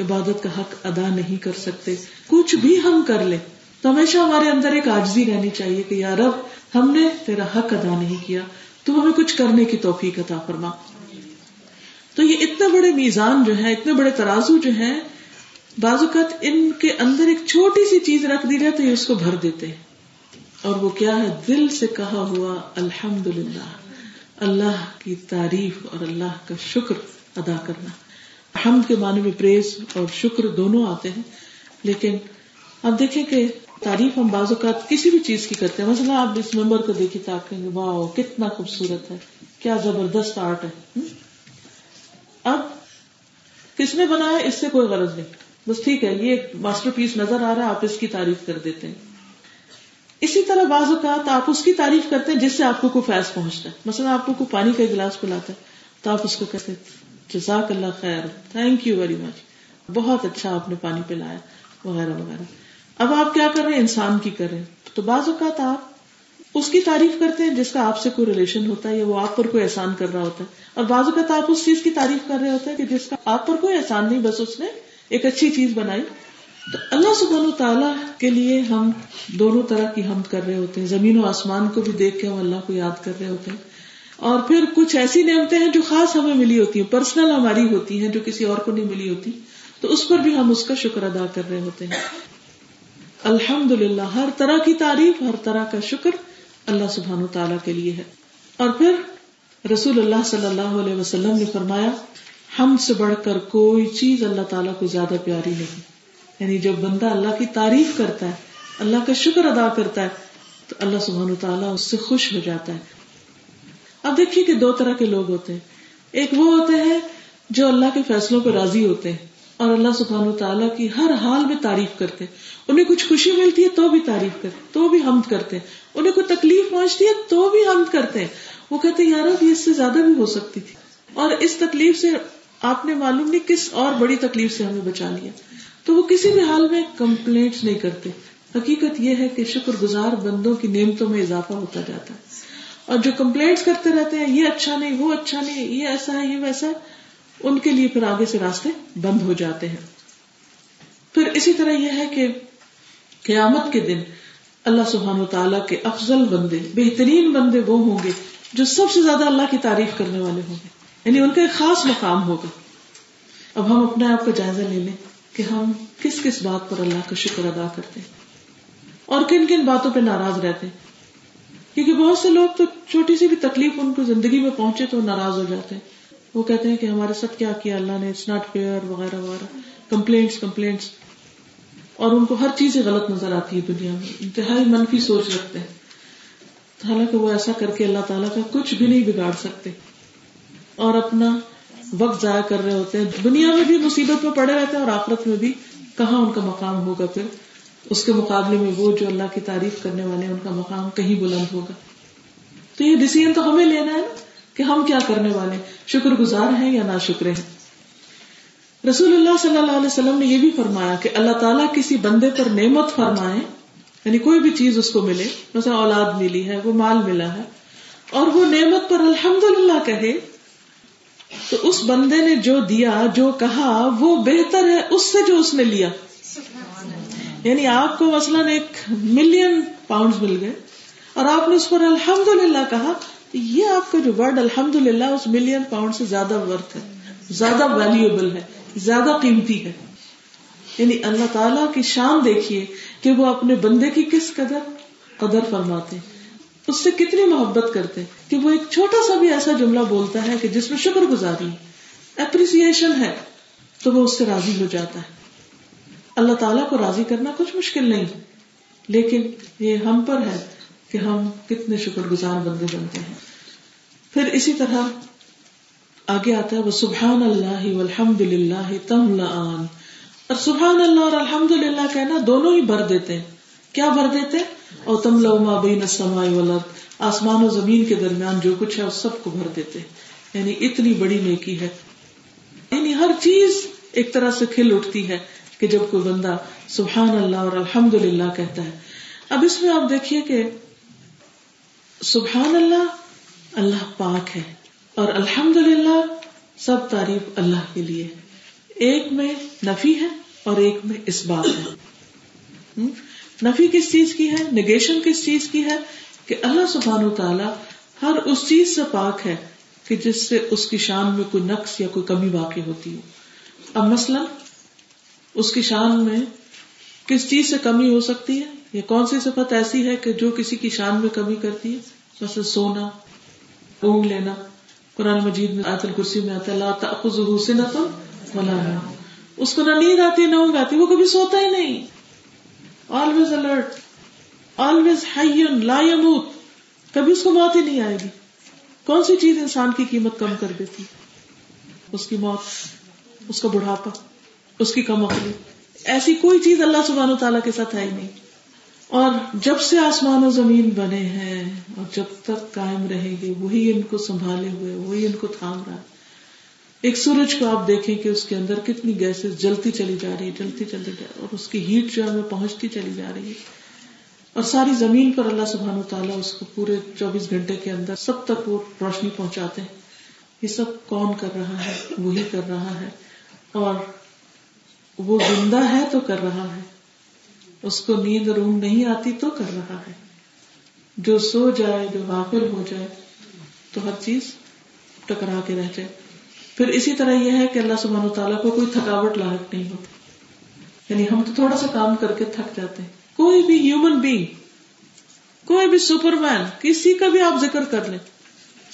عبادت کا حق ادا نہیں کر سکتے. کچھ بھی ہم کر لیں تو ہمیشہ ہمارے اندر ایک عاجزی رہنی چاہیے کہ یا رب ہم نے تیرا حق ادا نہیں کیا, تو ہمیں کچھ کرنے کی توفیق عطا فرما. تو یہ اتنے بڑے میزان جو ہیں, اتنے بڑے ترازو جو ہیں, بعض اوقات ان کے اندر ایک چھوٹی سی چیز رکھ دی جائے تو یہ اس کو بھر دیتے ہیں. اور وہ کیا ہے؟ دل سے کہا ہوا الحمدللہ, اللہ کی تعریف اور اللہ کا شکر ادا کرنا. حمد کے معنی میں پریز اور شکر دونوں آتے ہیں, لیکن آپ دیکھیں کہ تعریف ہم بعض اوقات کسی بھی چیز کی کرتے ہیں. مثلا آپ اس ممبر کو دیکھیں تو آپ کہیں گے واو کتنا خوبصورت ہے, کیا زبردست آرٹ ہے. اب کس نے بنایا اس سے کوئی غرض نہیں, بس ٹھیک ہے یہ ماسٹر پیس نظر آ رہا ہے, آپ اس کی تعریف کر دیتے ہیں. اسی طرح بعض اوقات آپ اس کی تعریف کرتے ہیں جس سے آپ کو کوئی فیض پہنچتا ہے. مثلا آپ کو پانی کا گلاس پلاتا ہے تو آپ اس کو کہتے ہیں جزاک اللہ خیر, تھینک یو ویری مچ, بہت اچھا آپ نے پانی پلایا وغیرہ وغیرہ. اب آپ کیا کر رہے ہیں؟ انسان کی کر رہے ہیں. تو بعض اوقات آپ اس کی تعریف کرتے ہیں جس کا آپ سے کوئی ریلیشن ہوتا ہے یا وہ آپ پر کوئی احسان کر رہا ہوتا ہے, اور بعض اوقات آپ اس چیز کی تعریف کر رہے ہوتے ہیں کہ جس کا آپ پر کوئی احسان نہیں, بس اس نے ایک اچھی چیز بنائی. تو اللہ سبحانہ وتعالیٰ کے لیے ہم دونوں طرح کی حمد کر رہے ہوتے ہیں, زمین و آسمان کو بھی دیکھ کے ہم اللہ کو یاد کر رہے ہوتے ہیں, اور پھر کچھ ایسی نعمتیں ہیں جو خاص ہمیں ملی ہوتی ہیں, پرسنل ہماری ہوتی ہیں, جو کسی اور کو نہیں ملی ہوتی, تو اس پر بھی ہم اس کا شکر ادا کر رہے ہوتے ہیں. الحمدللہ ہر طرح کی تعریف, ہر طرح کا شکر اللہ سبحانہ وتعالیٰ کے لیے ہے. اور پھر رسول اللہ صلی اللہ علیہ وسلم نے فرمایا حمد سے بڑھ کر کوئی چیز اللہ تعالیٰ کو زیادہ پیاری نہیں. یعنی جب بندہ اللہ کی تعریف کرتا ہے, اللہ کا شکر ادا کرتا ہے, تو اللہ سبحانہ وتعالیٰ اس سے خوش ہو جاتا ہے. اب دیکھیے کہ دو طرح کے لوگ ہوتے ہیں. ایک وہ ہوتے ہیں جو اللہ کے فیصلوں پر راضی ہوتے ہیں اور اللہ سبحانہ وتعالیٰ کی ہر حال میں تعریف کرتے ہیں. انہیں کچھ خوشی ملتی ہے تو بھی تعریف کرتے, تو بھی حمد کرتے ہیں. انہیں کوئی تکلیف پہنچتی ہے تو بھی حمد کرتے ہیں. وہ کہتے ہیں یار اب یہ اس سے زیادہ بھی ہو سکتی تھی, اور اس تکلیف سے آپ نے معلوم نہیں کس اور بڑی تکلیف سے ہمیں بچا لیا. تو وہ کسی بھی حال میں کمپلینٹ نہیں کرتے. حقیقت یہ ہے کہ شکر گزار بندوں کی نعمتوں میں اضافہ ہوتا جاتا ہے. اور جو کمپلینٹس کرتے رہتے ہیں یہ اچھا نہیں, وہ اچھا نہیں, یہ ایسا ہے, یہ ویسا, ان کے لیے پھر آگے سے راستے بند ہو جاتے ہیں. پھر اسی طرح یہ ہے کہ قیامت کے دن اللہ سبحانہ و تعالیٰ کے افضل بندے, بہترین بندے وہ ہوں گے جو سب سے زیادہ اللہ کی تعریف کرنے والے ہوں گے. یعنی ان کا ایک خاص مقام ہوگا. اب ہم اپنے آپ کا جائزہ لے لیں کہ ہم کس کس بات پر اللہ کا شکر ادا کرتے ہیں اور کن کن باتوں پہ ناراض رہتے ہیں. کیونکہ بہت سے لوگ تو چھوٹی سی بھی تکلیف ان کو زندگی میں پہنچے تو ناراض ہو جاتے ہیں. وہ کہتے ہیں کہ ہمارے ساتھ کیا کیا اللہ نے, اٹس ناٹ فیئر وغیرہ وغیرہ, کمپلینٹس. اور ان کو ہر چیز غلط نظر آتی ہے دنیا میں, انتہائی منفی سوچ رکھتے ہیں. حالانکہ وہ ایسا کر کے اللہ تعالیٰ کا کچھ بھی نہیں بگاڑ سکتے اور اپنا وقت ضائع کر رہے ہوتے ہیں. دنیا میں بھی مصیبت میں پڑے رہتے ہیں اور آخرت میں بھی کہاں ان کا مقام ہوگا. پھر اس کے مقابلے میں وہ جو اللہ کی تعریف کرنے والے ہیں ان کا مقام کہیں بلند ہوگا. تو یہ ڈیسیژن تو ہمیں لینا ہے نا کہ ہم کیا کرنے والے, شکر گزار ہیں یا ناشکر ہیں. رسول اللہ صلی اللہ علیہ وسلم نے یہ بھی فرمایا کہ اللہ تعالیٰ کسی بندے پر نعمت فرمائے, یعنی کوئی بھی چیز اس کو ملے, مثلا اولاد ملی ہے, وہ مال ملا ہے, اور وہ نعمت پر الحمدللہ کہے, تو اس بندے نے جو دیا, جو کہا, وہ بہتر ہے اس سے جو اس نے لیا. یعنی آپ کو مثلا 1,000,000 پاؤنڈ مل گئے اور آپ نے اس پر الحمدللہ کہا, یہ آپ کا جو ورڈ الحمدللہ اس 1,000,000 پاؤنڈ سے زیادہ ورتھ ہے, زیادہ ویلیوبل ہے, زیادہ قیمتی ہے. یعنی اللہ تعالیٰ کی شان دیکھیے کہ وہ اپنے بندے کی کس قدر فرماتے ہیں, اس سے کتنی محبت کرتے ہیں کہ وہ ایک چھوٹا سا بھی ایسا جملہ بولتا ہے کہ جس میں شکر گزاری, اپریسیشن ہے, تو وہ اس سے راضی ہو جاتا ہے. اللہ تعالیٰ کو راضی کرنا کچھ مشکل نہیں, لیکن یہ ہم پر ہے کہ ہم کتنے شکر گزار بندے بنتے ہیں. پھر اسی طرح آگے آتا ہے وَسُبْحَانَ اللَّهِ وَالْحَمْدُ لِلَّهِ تَمْلَآن, اور سبحان اللہ اور الحمد للہ کہنا دونوں ہی بھر دیتے ہیں. کیا بھر دیتے ہیں؟ اور تَمْلَأُ مَا بَيْنَ السَّمَاءِ وَالْأَرْضِ, آسمان و زمین کے درمیان جو کچھ ہے اس سب کو بھر دیتے ہیں. یعنی اتنی بڑی نیکی ہے, یعنی ہر چیز ایک طرح سے کھل اٹھتی ہے کہ جب کوئی بندہ سبحان اللہ اور الحمدللہ کہتا ہے. اب اس میں آپ دیکھیے کہ سبحان اللہ اللہ پاک ہے اور الحمدللہ سب تعریف اللہ کے لیے. ایک میں نفی ہے اور ایک میں اثبات ہے. نفی کس چیز کی ہے؟ نگیشن کس چیز کی ہے؟ کہ اللہ سبحانہ وتعالی ہر اس چیز سے پاک ہے کہ جس سے اس کی شان میں کوئی نقص یا کوئی کمی واقع ہوتی ہو. اب مثلا اس کی شان میں کس چیز سے کمی ہو سکتی ہے یا کون سی صفت ایسی ہے کہ جو کسی کی شان میں کمی کرتی ہے؟ مثلا سونا، اونگ لینا. قرآن مجید میں آیت الکرسی میں آتا ہے لا تأخذہ سنۃ ولا نوم، اس کو نہ نیند آتی نہ اونگ آتی، وہ کبھی سوتا ہی نہیں. Always alert, always hayyun la yamut، کبھی اس کو موت ہی نہیں آئے گی. کون سی چیز انسان کی قیمت کم کر دیتی؟ اس کی موت، اس کا بڑھاپا، اس کی کم عقلی. ایسی کوئی چیز اللہ سبحانہ و تعالیٰ کے ساتھ ہے ہی نہیں. اور جب سے آسمان و زمین بنے ہیں اور جب تک قائم رہیں گے وہی ان کو سنبھالے ہوئے، وہی ان کو تھام رہا ہے. ایک سورج کو آپ دیکھیں کہ اس کے اندر کتنی گیسز جلتی چلی جا رہی ہے، جلتی چلی جا رہی ہے، اور اس کی ہیٹ جو ہے وہ پہنچتی چلی جا رہی ہے، اور ساری زمین پر اللہ سبحانہ وتعالیٰ اس کو پورے 24 گھنٹے کے اندر سب تک وہ روشنی پہنچاتے ہیں. یہ سب کون کر رہا ہے؟ وہی کر رہا ہے. اور وہ زندہ ہے تو کر رہا ہے، اس کو نیند اونگ نہیں آتی تو کر رہا ہے. جو سو جائے، جو غافل ہو جائے تو ہر چیز ٹکرا کے رہ جائے. پھر اسی طرح یہ ہے کہ اللہ سبحانہ وتعالیٰ کو کوئی تھکاوٹ لاحق نہیں ہوتی. یعنی ہم تو تھوڑا سا کام کر کے تھک جاتے ہیں. کوئی بھی ہیومن بینگ، کوئی بھی سپر مین، کسی کا بھی آپ ذکر کر لیں،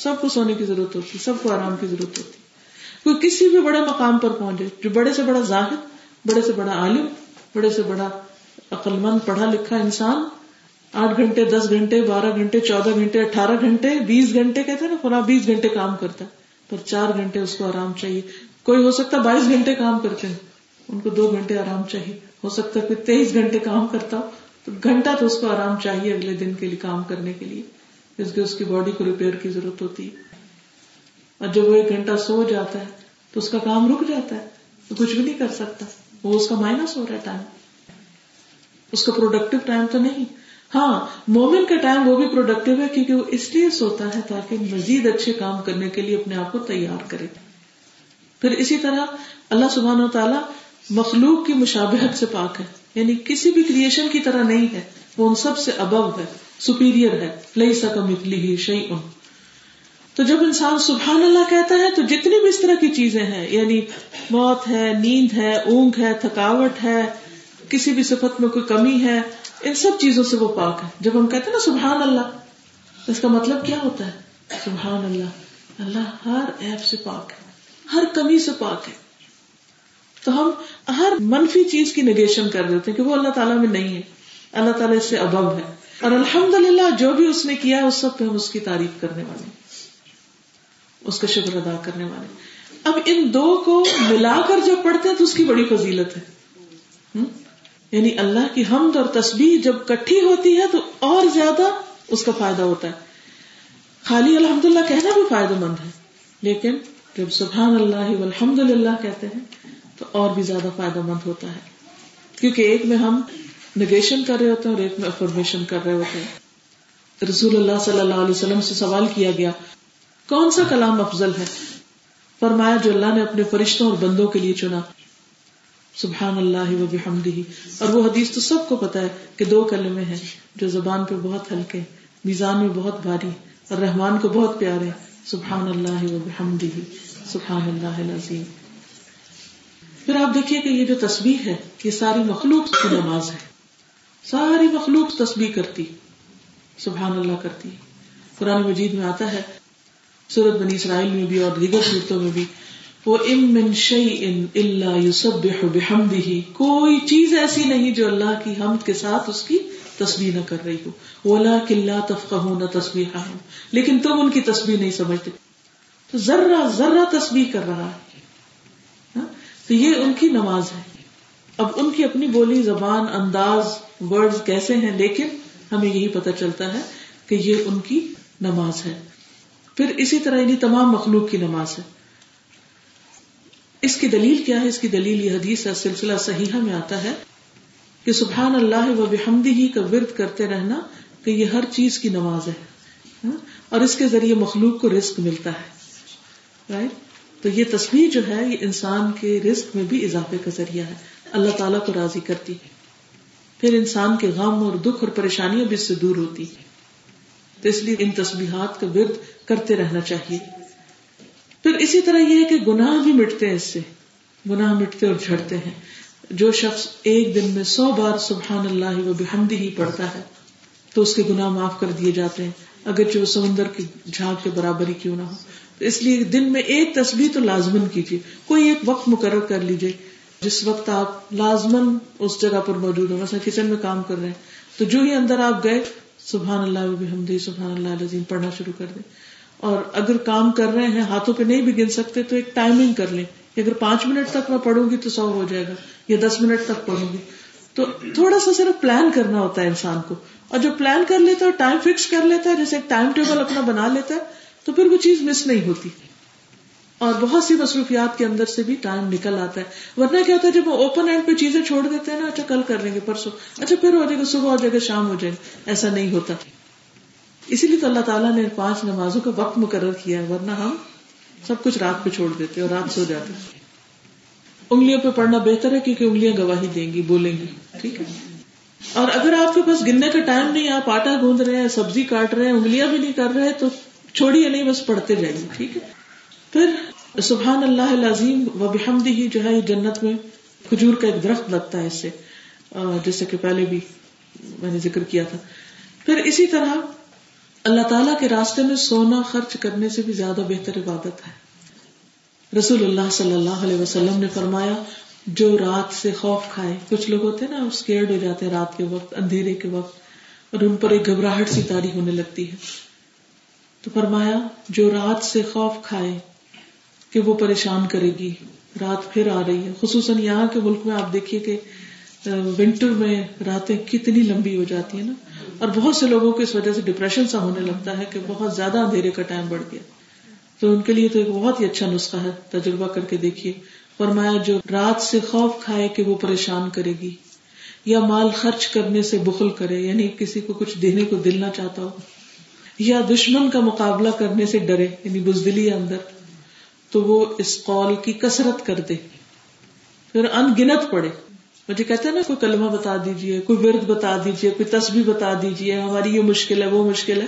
سب کو سونے کی ضرورت ہوتی، سب کو آرام کی ضرورت ہوتی. کوئی کسی بھی بڑے مقام پر پہنچے، جو بڑے سے بڑا زاہد، بڑے سے بڑا عالم، بڑے سے بڑا عقل مند پڑھا لکھا انسان، 8 گھنٹے، 10 گھنٹے، 12 گھنٹے، 14 گھنٹے، 18 گھنٹے، 20 گھٹے کہتے ہیں نا، فلاں 20 گھنٹے کام کرتا ہے پر 4 گھنٹے اس کو آرام چاہیے. کوئی ہو سکتا 22 گھنٹے کام کرتے ہیں، ان کو 2 گھنٹے آرام چاہیے. ہو سکتا ہے 23 گھنٹے کام کرتا ہو تو گھنٹہ تو اس کو آرام چاہیے اگلے دن کے لیے کام کرنے کے لیے، اس کی باڈی کو ریپیئر کی ضرورت ہوتی ہے. اور جب وہ 1 گھنٹہ سو جاتا ہے تو اس کا کام رک جاتا ہے، تو کچھ بھی نہیں کر سکتا، وہ اس کا مائنس ہو رہا ہے ٹائم، اس کا پروڈکٹیو ٹائم تو نہیں. ہاں مومن کا ٹائم وہ بھی پروڈکٹیو ہے کیونکہ وہ اس لیے سوتا ہے تاکہ مزید اچھے کام کرنے کے لیے اپنے آپ کو تیار کرے. پھر اسی طرح اللہ سبحانہ و تعالیٰ مخلوق کی مشابہت سے پاک ہے، یعنی کسی بھی کریشن کی طرح نہیں ہے، وہ ان سب سے ابو ہے، سپیریئر ہے. لیس کمثلہ شیء. تو جب انسان سبحان اللہ کہتا ہے تو جتنی بھی اس طرح کی چیزیں ہیں، یعنی موت ہے، نیند ہے، اونگ ہے، تھکاوٹ ہے، کسی بھی صفت میں کوئی کمی ہے، ان سب چیزوں سے وہ پاک ہے. جب ہم کہتے ہیں نا سبحان اللہ، اس کا مطلب کیا ہوتا ہے؟ سبحان اللہ، اللہ ہر عیب سے پاک ہے، ہر کمی سے پاک ہے. تو ہم ہر منفی چیز کی نگیشن کر دیتے ہیں کہ وہ اللہ تعالیٰ میں نہیں ہے، اللہ تعالیٰ اس سے ابو ہے. اور الحمدللہ جو بھی اس نے کیا اس سب پہ ہم اس کی تعریف کرنے والے ہیں، اس کا شکر ادا کرنے والے ہیں. اب ان دو کو ملا کر جب پڑھتے ہیں تو اس کی بڑی فضیلت ہے. یعنی اللہ کی حمد اور تسبیح جب کٹھی ہوتی ہے تو اور زیادہ اس کا فائدہ ہوتا ہے. خالی الحمدللہ کہنا بھی فائدہ مند ہے، لیکن جب سبحان اللہ والحمدللہ کہتے ہیں تو اور بھی زیادہ فائدہ مند ہوتا ہے، کیونکہ ایک میں ہم نگیشن کر رہے ہوتے ہیں اور ایک میں افرمیشن کر رہے ہوتے ہیں. رسول اللہ صلی اللہ علیہ وسلم سے سوال کیا گیا کون سا کلام افضل ہے؟ فرمایا جو اللہ نے اپنے فرشتوں اور بندوں کے لیے چنا، سبحان اللہ وبحمدہ. اور وہ حدیث تو سب کو پتا ہے کہ 2 کلمے ہیں جو زبان پہ بہت ہلکے، میزان میں بہت بھاری، اور رحمان کو بہت پیارے، سبحان اللہ وبحمدہ، سبحان اللہ العظیم. پھر آپ دیکھیے کہ یہ جو تسبیح ہے یہ ساری مخلوق کی نماز ہے، ساری مخلوق تسبیح کرتی، سبحان اللہ کرتی. قرآن مجید میں آتا ہے، سورۃ بنی اسرائیل میں بھی اور دیگر صورتوں میں بھی، وَإِن مِّن شَيْءٍ إِلَّا يُسَبِّحُ بِحَمْدِهِ، کوئی چیز ایسی نہیں جو اللہ کی حمد کے ساتھ اس کی تسبیح نہ کر رہی ہو. وَلَٰكِن لَا تَفْقَهُونَ تَسْبِيحَهُمْ، لیکن تم ان کی تسبیح نہیں سمجھتے. تو ذرہ ذرہ تسبیح کر رہا ہے. تو یہ ان کی نماز ہے. اب ان کی اپنی بولی، زبان، انداز، ورڈز کیسے ہیں، لیکن ہمیں یہی پتہ چلتا ہے کہ یہ ان کی نماز ہے. پھر اسی طرح یہ تمام مخلوق کی نماز ہے. اس کی دلیل کیا ہے؟ اس کی دلیل یہ حدیث ہے، سلسلہ صحیحہ میں آتا ہے کہ سبحان اللہ و بحمدہ کا ورد کرتے رہنا، کہ یہ ہر چیز کی نماز ہے اور اس کے ذریعے مخلوق کو رزق ملتا ہے. رائٹ، تو یہ تسبیح جو ہے یہ انسان کے رزق میں بھی اضافے کا ذریعہ ہے، اللہ تعالیٰ کو راضی کرتی ہے، پھر انسان کے غم اور دکھ اور پریشانیاں بھی اس سے دور ہوتی ہے. تو اس لیے ان تسبیحات کا ورد کرتے رہنا چاہیے. پھر اسی طرح یہ ہے کہ گناہ بھی مٹتے ہیں، اس سے گناہ مٹتے اور جھڑتے ہیں. جو شخص ایک دن میں 100 بار سبحان اللہ و بحمدہ ہی پڑھتا ہے تو اس کے گناہ معاف کر دیے جاتے ہیں، اگرچہ وہ سمندر کی جھاگ کے برابری کیوں نہ ہو. اس لیے دن میں ایک تسبیح تو لازمن کیجیے، کوئی ایک وقت مقرر کر لیجیے جس وقت آپ لازمن اس جگہ پر موجود ہو. مثلا کچن میں کام کر رہے ہیں تو جو ہی اندر آپ گئے سبحان اللہ و بحمدہ سبحان اللہ العظیم پڑھنا شروع کر دیں. اور اگر کام کر رہے ہیں، ہاتھوں پہ نہیں بھی گن سکتے، تو ایک ٹائمنگ کر لیں کہ اگر 5 منٹ تک میں پڑھوں گی تو 100 ہو جائے گا، یا 10 منٹ تک پڑھوں گی. تو تھوڑا سا صرف پلان کرنا ہوتا ہے انسان کو، اور جو پلان کر لیتا ہے اور ٹائم فکس کر لیتا ہے، جیسے ایک ٹائم ٹیبل اپنا بنا لیتا ہے، تو پھر وہ چیز مس نہیں ہوتی، اور بہت سی مصروفیات کے اندر سے بھی ٹائم نکل آتا ہے. ورنہ کیا ہوتا ہے جب وہ اوپن اینڈ پہ چیزیں چھوڑ دیتے ہیں نا، اچھا کل کر لیں گے، پرسوں، اچھا پھر ہو جائے گا، صبح ہو جائے گا، شام ہو جائے گا، ایسا نہیں ہوتا. اسی لیے تو اللہ تعالیٰ نے 5 نمازوں کا وقت مقرر کیا ہے، ورنہ ہم سب کچھ رات پہ چھوڑ دیتے اور رات سو جاتے ہیں. انگلیوں پہ پڑھنا بہتر ہے کیونکہ انگلیاں گواہی دیں گی، بولیں گی، ٹھیک ہے. اور اگر آپ کے پاس گننے کا ٹائم نہیں، آپ آٹا گوندھ رہے ہیں، سبزی کاٹ رہے ہیں، انگلیاں بھی نہیں کر رہے، تو چھوڑیے نہیں، بس پڑھتے جائیے، ٹھیک ہے. پھر سبحان اللہ العظیم و بحمدہ جو ہے، جنت میں کھجور کا ایک درخت لگتا ہے اس سے، جیسے کہ پہلے بھی میں نے ذکر کیا تھا. پھر اسی طرح اللہ تعالیٰ کے راستے میں سونا خرچ کرنے سے بھی زیادہ بہتر عبادت ہے. رسول اللہ صلی اللہ علیہ وسلم نے فرمایا، جو رات سے خوف کھائے، کچھ لوگ ہوتے ہیں نا اسکیئرڈ ہو جاتے ہیں رات کے وقت، اندھیرے کے وقت، اور ان پر ایک گھبراہٹ سی طاری ہونے لگتی ہے. تو فرمایا جو رات سے خوف کھائے کہ وہ پریشان کرے گی، رات پھر آ رہی ہے. خصوصاً یہاں کے ملک میں آپ دیکھیے کہ ونٹر میں راتیں کتنی لمبی ہو جاتی ہیں نا، اور بہت سے لوگوں کو اس وجہ سے ڈپریشن سا ہونے لگتا ہے کہ بہت زیادہ اندھیرے کا ٹائم بڑھ گیا. تو ان کے لیے تو ایک بہت ہی اچھا نسخہ ہے، تجربہ کر کے دیکھیے. فرمایا جو رات سے خوف کھائے کہ وہ پریشان کرے گی، یا مال خرچ کرنے سے بخل کرے، یعنی کسی کو کچھ دینے کو دل نہ چاہتا ہو، یا دشمن کا مقابلہ کرنے سے ڈرے، یعنی بزدلی اندر، تو وہ اس قول کی کثرت کر دے، پھر ان گنت پڑے. مجھے کہتے ہیں نا، کوئی کلمہ بتا دیجئے، کوئی ورد بتا دیجئے، کوئی تسبیح بتا دیجئے، ہماری یہ مشکل ہے، وہ مشکل ہے.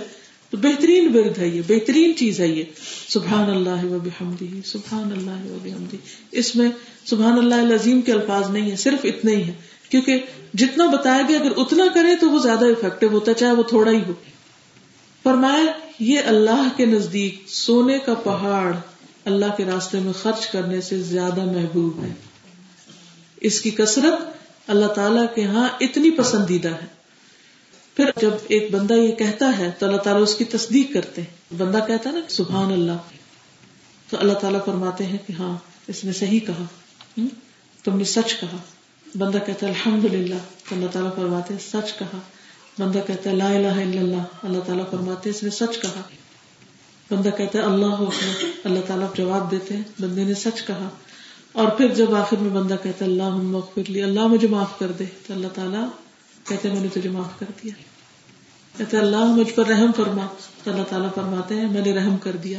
تو بہترین ورد ہے یہ، بہترین چیز ہے یہ، سبحان اللہ و بحمدہ، سبحان اللہ و بحمدہ. اس میں سبحان اللہ العظیم کے الفاظ نہیں ہیں، صرف اتنے ہی ہیں، کیونکہ جتنا بتایا گیا اگر اتنا کرے تو وہ زیادہ افیکٹو ہوتا ہے، چاہے وہ تھوڑا ہی ہو. فرمایا یہ اللہ کے نزدیک سونے کا پہاڑ اللہ کے راستے میں خرچ کرنے سے زیادہ محبوب ہے. اس کی کثرت اللہ تعالیٰ کے ہاں اتنی پسندیدہ ہے. پھر جب ایک بندہ یہ کہتا ہے تو اللہ تعالیٰ اس کی تصدیق کرتے ہیں. بندہ کہتا ہے نا سبحان اللہ، تو اللہ تعالیٰ فرماتے ہیں کہ ہاں اس نے صحیح کہا، تم نے سچ کہا. بندہ کہتا ہے الحمدللہ، تو اللہ تعالیٰ فرماتے ہیں سچ کہا. بندہ کہتا ہے لا الہ الا اللہ، اللہ تعالیٰ فرماتے ہیں اس نے سچ کہا. بندہ کہتا ہے اللہ اکبر، اللہ تعالیٰ جواب دیتے ہیں بندے نے سچ کہا. اور پھر جب آخر میں بندہ کہتا ہے اللہم اغفر لی، اللہ مجھے معاف کر دے، تو اللہ تعالیٰ کہتے ہیں میں نے تجھے معاف کر دیا. کہتے ہیں اللہ مجھ پر رحم فرما، تو اللہ تعالیٰ فرماتے ہیں میں نے رحم کر دیا.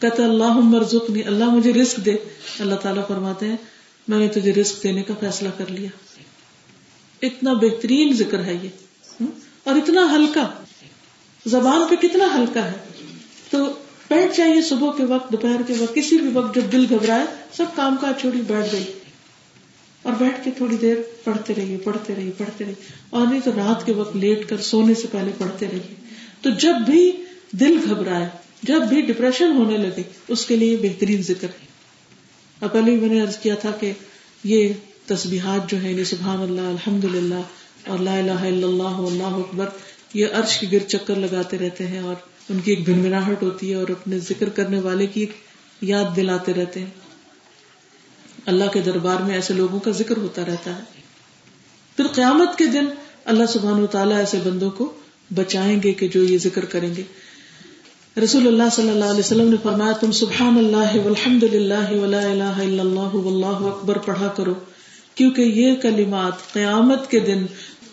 کہتے ہیں اللہم ارزقنی، اللہ مجھے رزق دے، اللہ تعالیٰ فرماتے ہیں میں نے تجھے رزق دینے کا فیصلہ کر لیا. اتنا بہترین ذکر ہے یہ، اور اتنا ہلکا، زبان پہ کتنا ہلکا ہے. تو بیٹھ جائیے صبح کے وقت، دوپہر کے وقت، کسی بھی وقت جب دل گھبرائے، سب کام کاج چھوڑی، بیٹھ گئی اور بیٹھ کے تھوڑی دیر پڑھتے رہیے، پڑھتے رہیے، پڑھتے رہیے. اور نہیں تو رات کے وقت لیٹ کر سونے سے پہلے پڑھتے رہیے. تو جب بھی دل گھبرائے، جب بھی ڈپریشن ہونے لگے، اس کے لیے بہترین ذکر ہے. اور پہلے بھی میں نے عرض کیا تھا کہ یہ تسبیحات جو ہیں، سبحان اللہ، الحمدللہ اور لا الہ الا اللہ، اللہ اکبر، یہ عرش کے گرد چکر لگاتے رہتے ہیں اور ان کی ایک بھنبھناہٹ ہوتی ہے، اور اپنے ذکر کرنے والے کی یاد دلاتے رہتے ہیں. اللہ کے دربار میں ایسے لوگوں کا ذکر ہوتا رہتا ہے. پھر قیامت کے دن اللہ سبحانہ و تعالیٰ ایسے بندوں کو بچائیں گے کہ جو یہ ذکر کریں گے. رسول اللہ صلی اللہ علیہ وسلم نے فرمایا تم سبحان اللہ والحمد للہ ولا الہ الا اللہ واللہ اکبر پڑھا کرو، کیونکہ یہ کلمات قیامت کے دن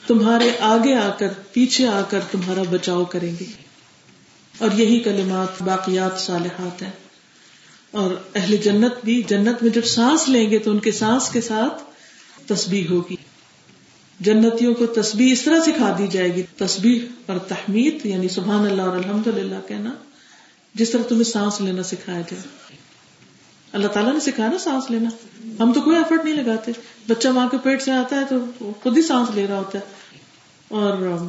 تمہارے آگے آ کر پیچھے آ کر تمہارا بچاؤ کریں گے، اور یہی کلمات باقیات صالحات ہیں، اور اہل جنت بھی جنت میں جب سانس لیں گے تو ان کے سانس کے ساتھ تسبیح ہوگی۔ جنتیوں کو تسبیح اس طرح سکھا دی جائے گی، تسبیح اور تحمید یعنی سبحان اللہ اور الحمدللہ کہنا، جس طرح تمہیں سانس لینا سکھایا جائے۔ اللہ تعالیٰ نے سکھایا نا سانس لینا، ہم تو کوئی ایفرٹ نہیں لگاتے، بچہ ماں کے پیٹ سے آتا ہے تو خود ہی سانس لے رہا ہوتا ہے۔ اور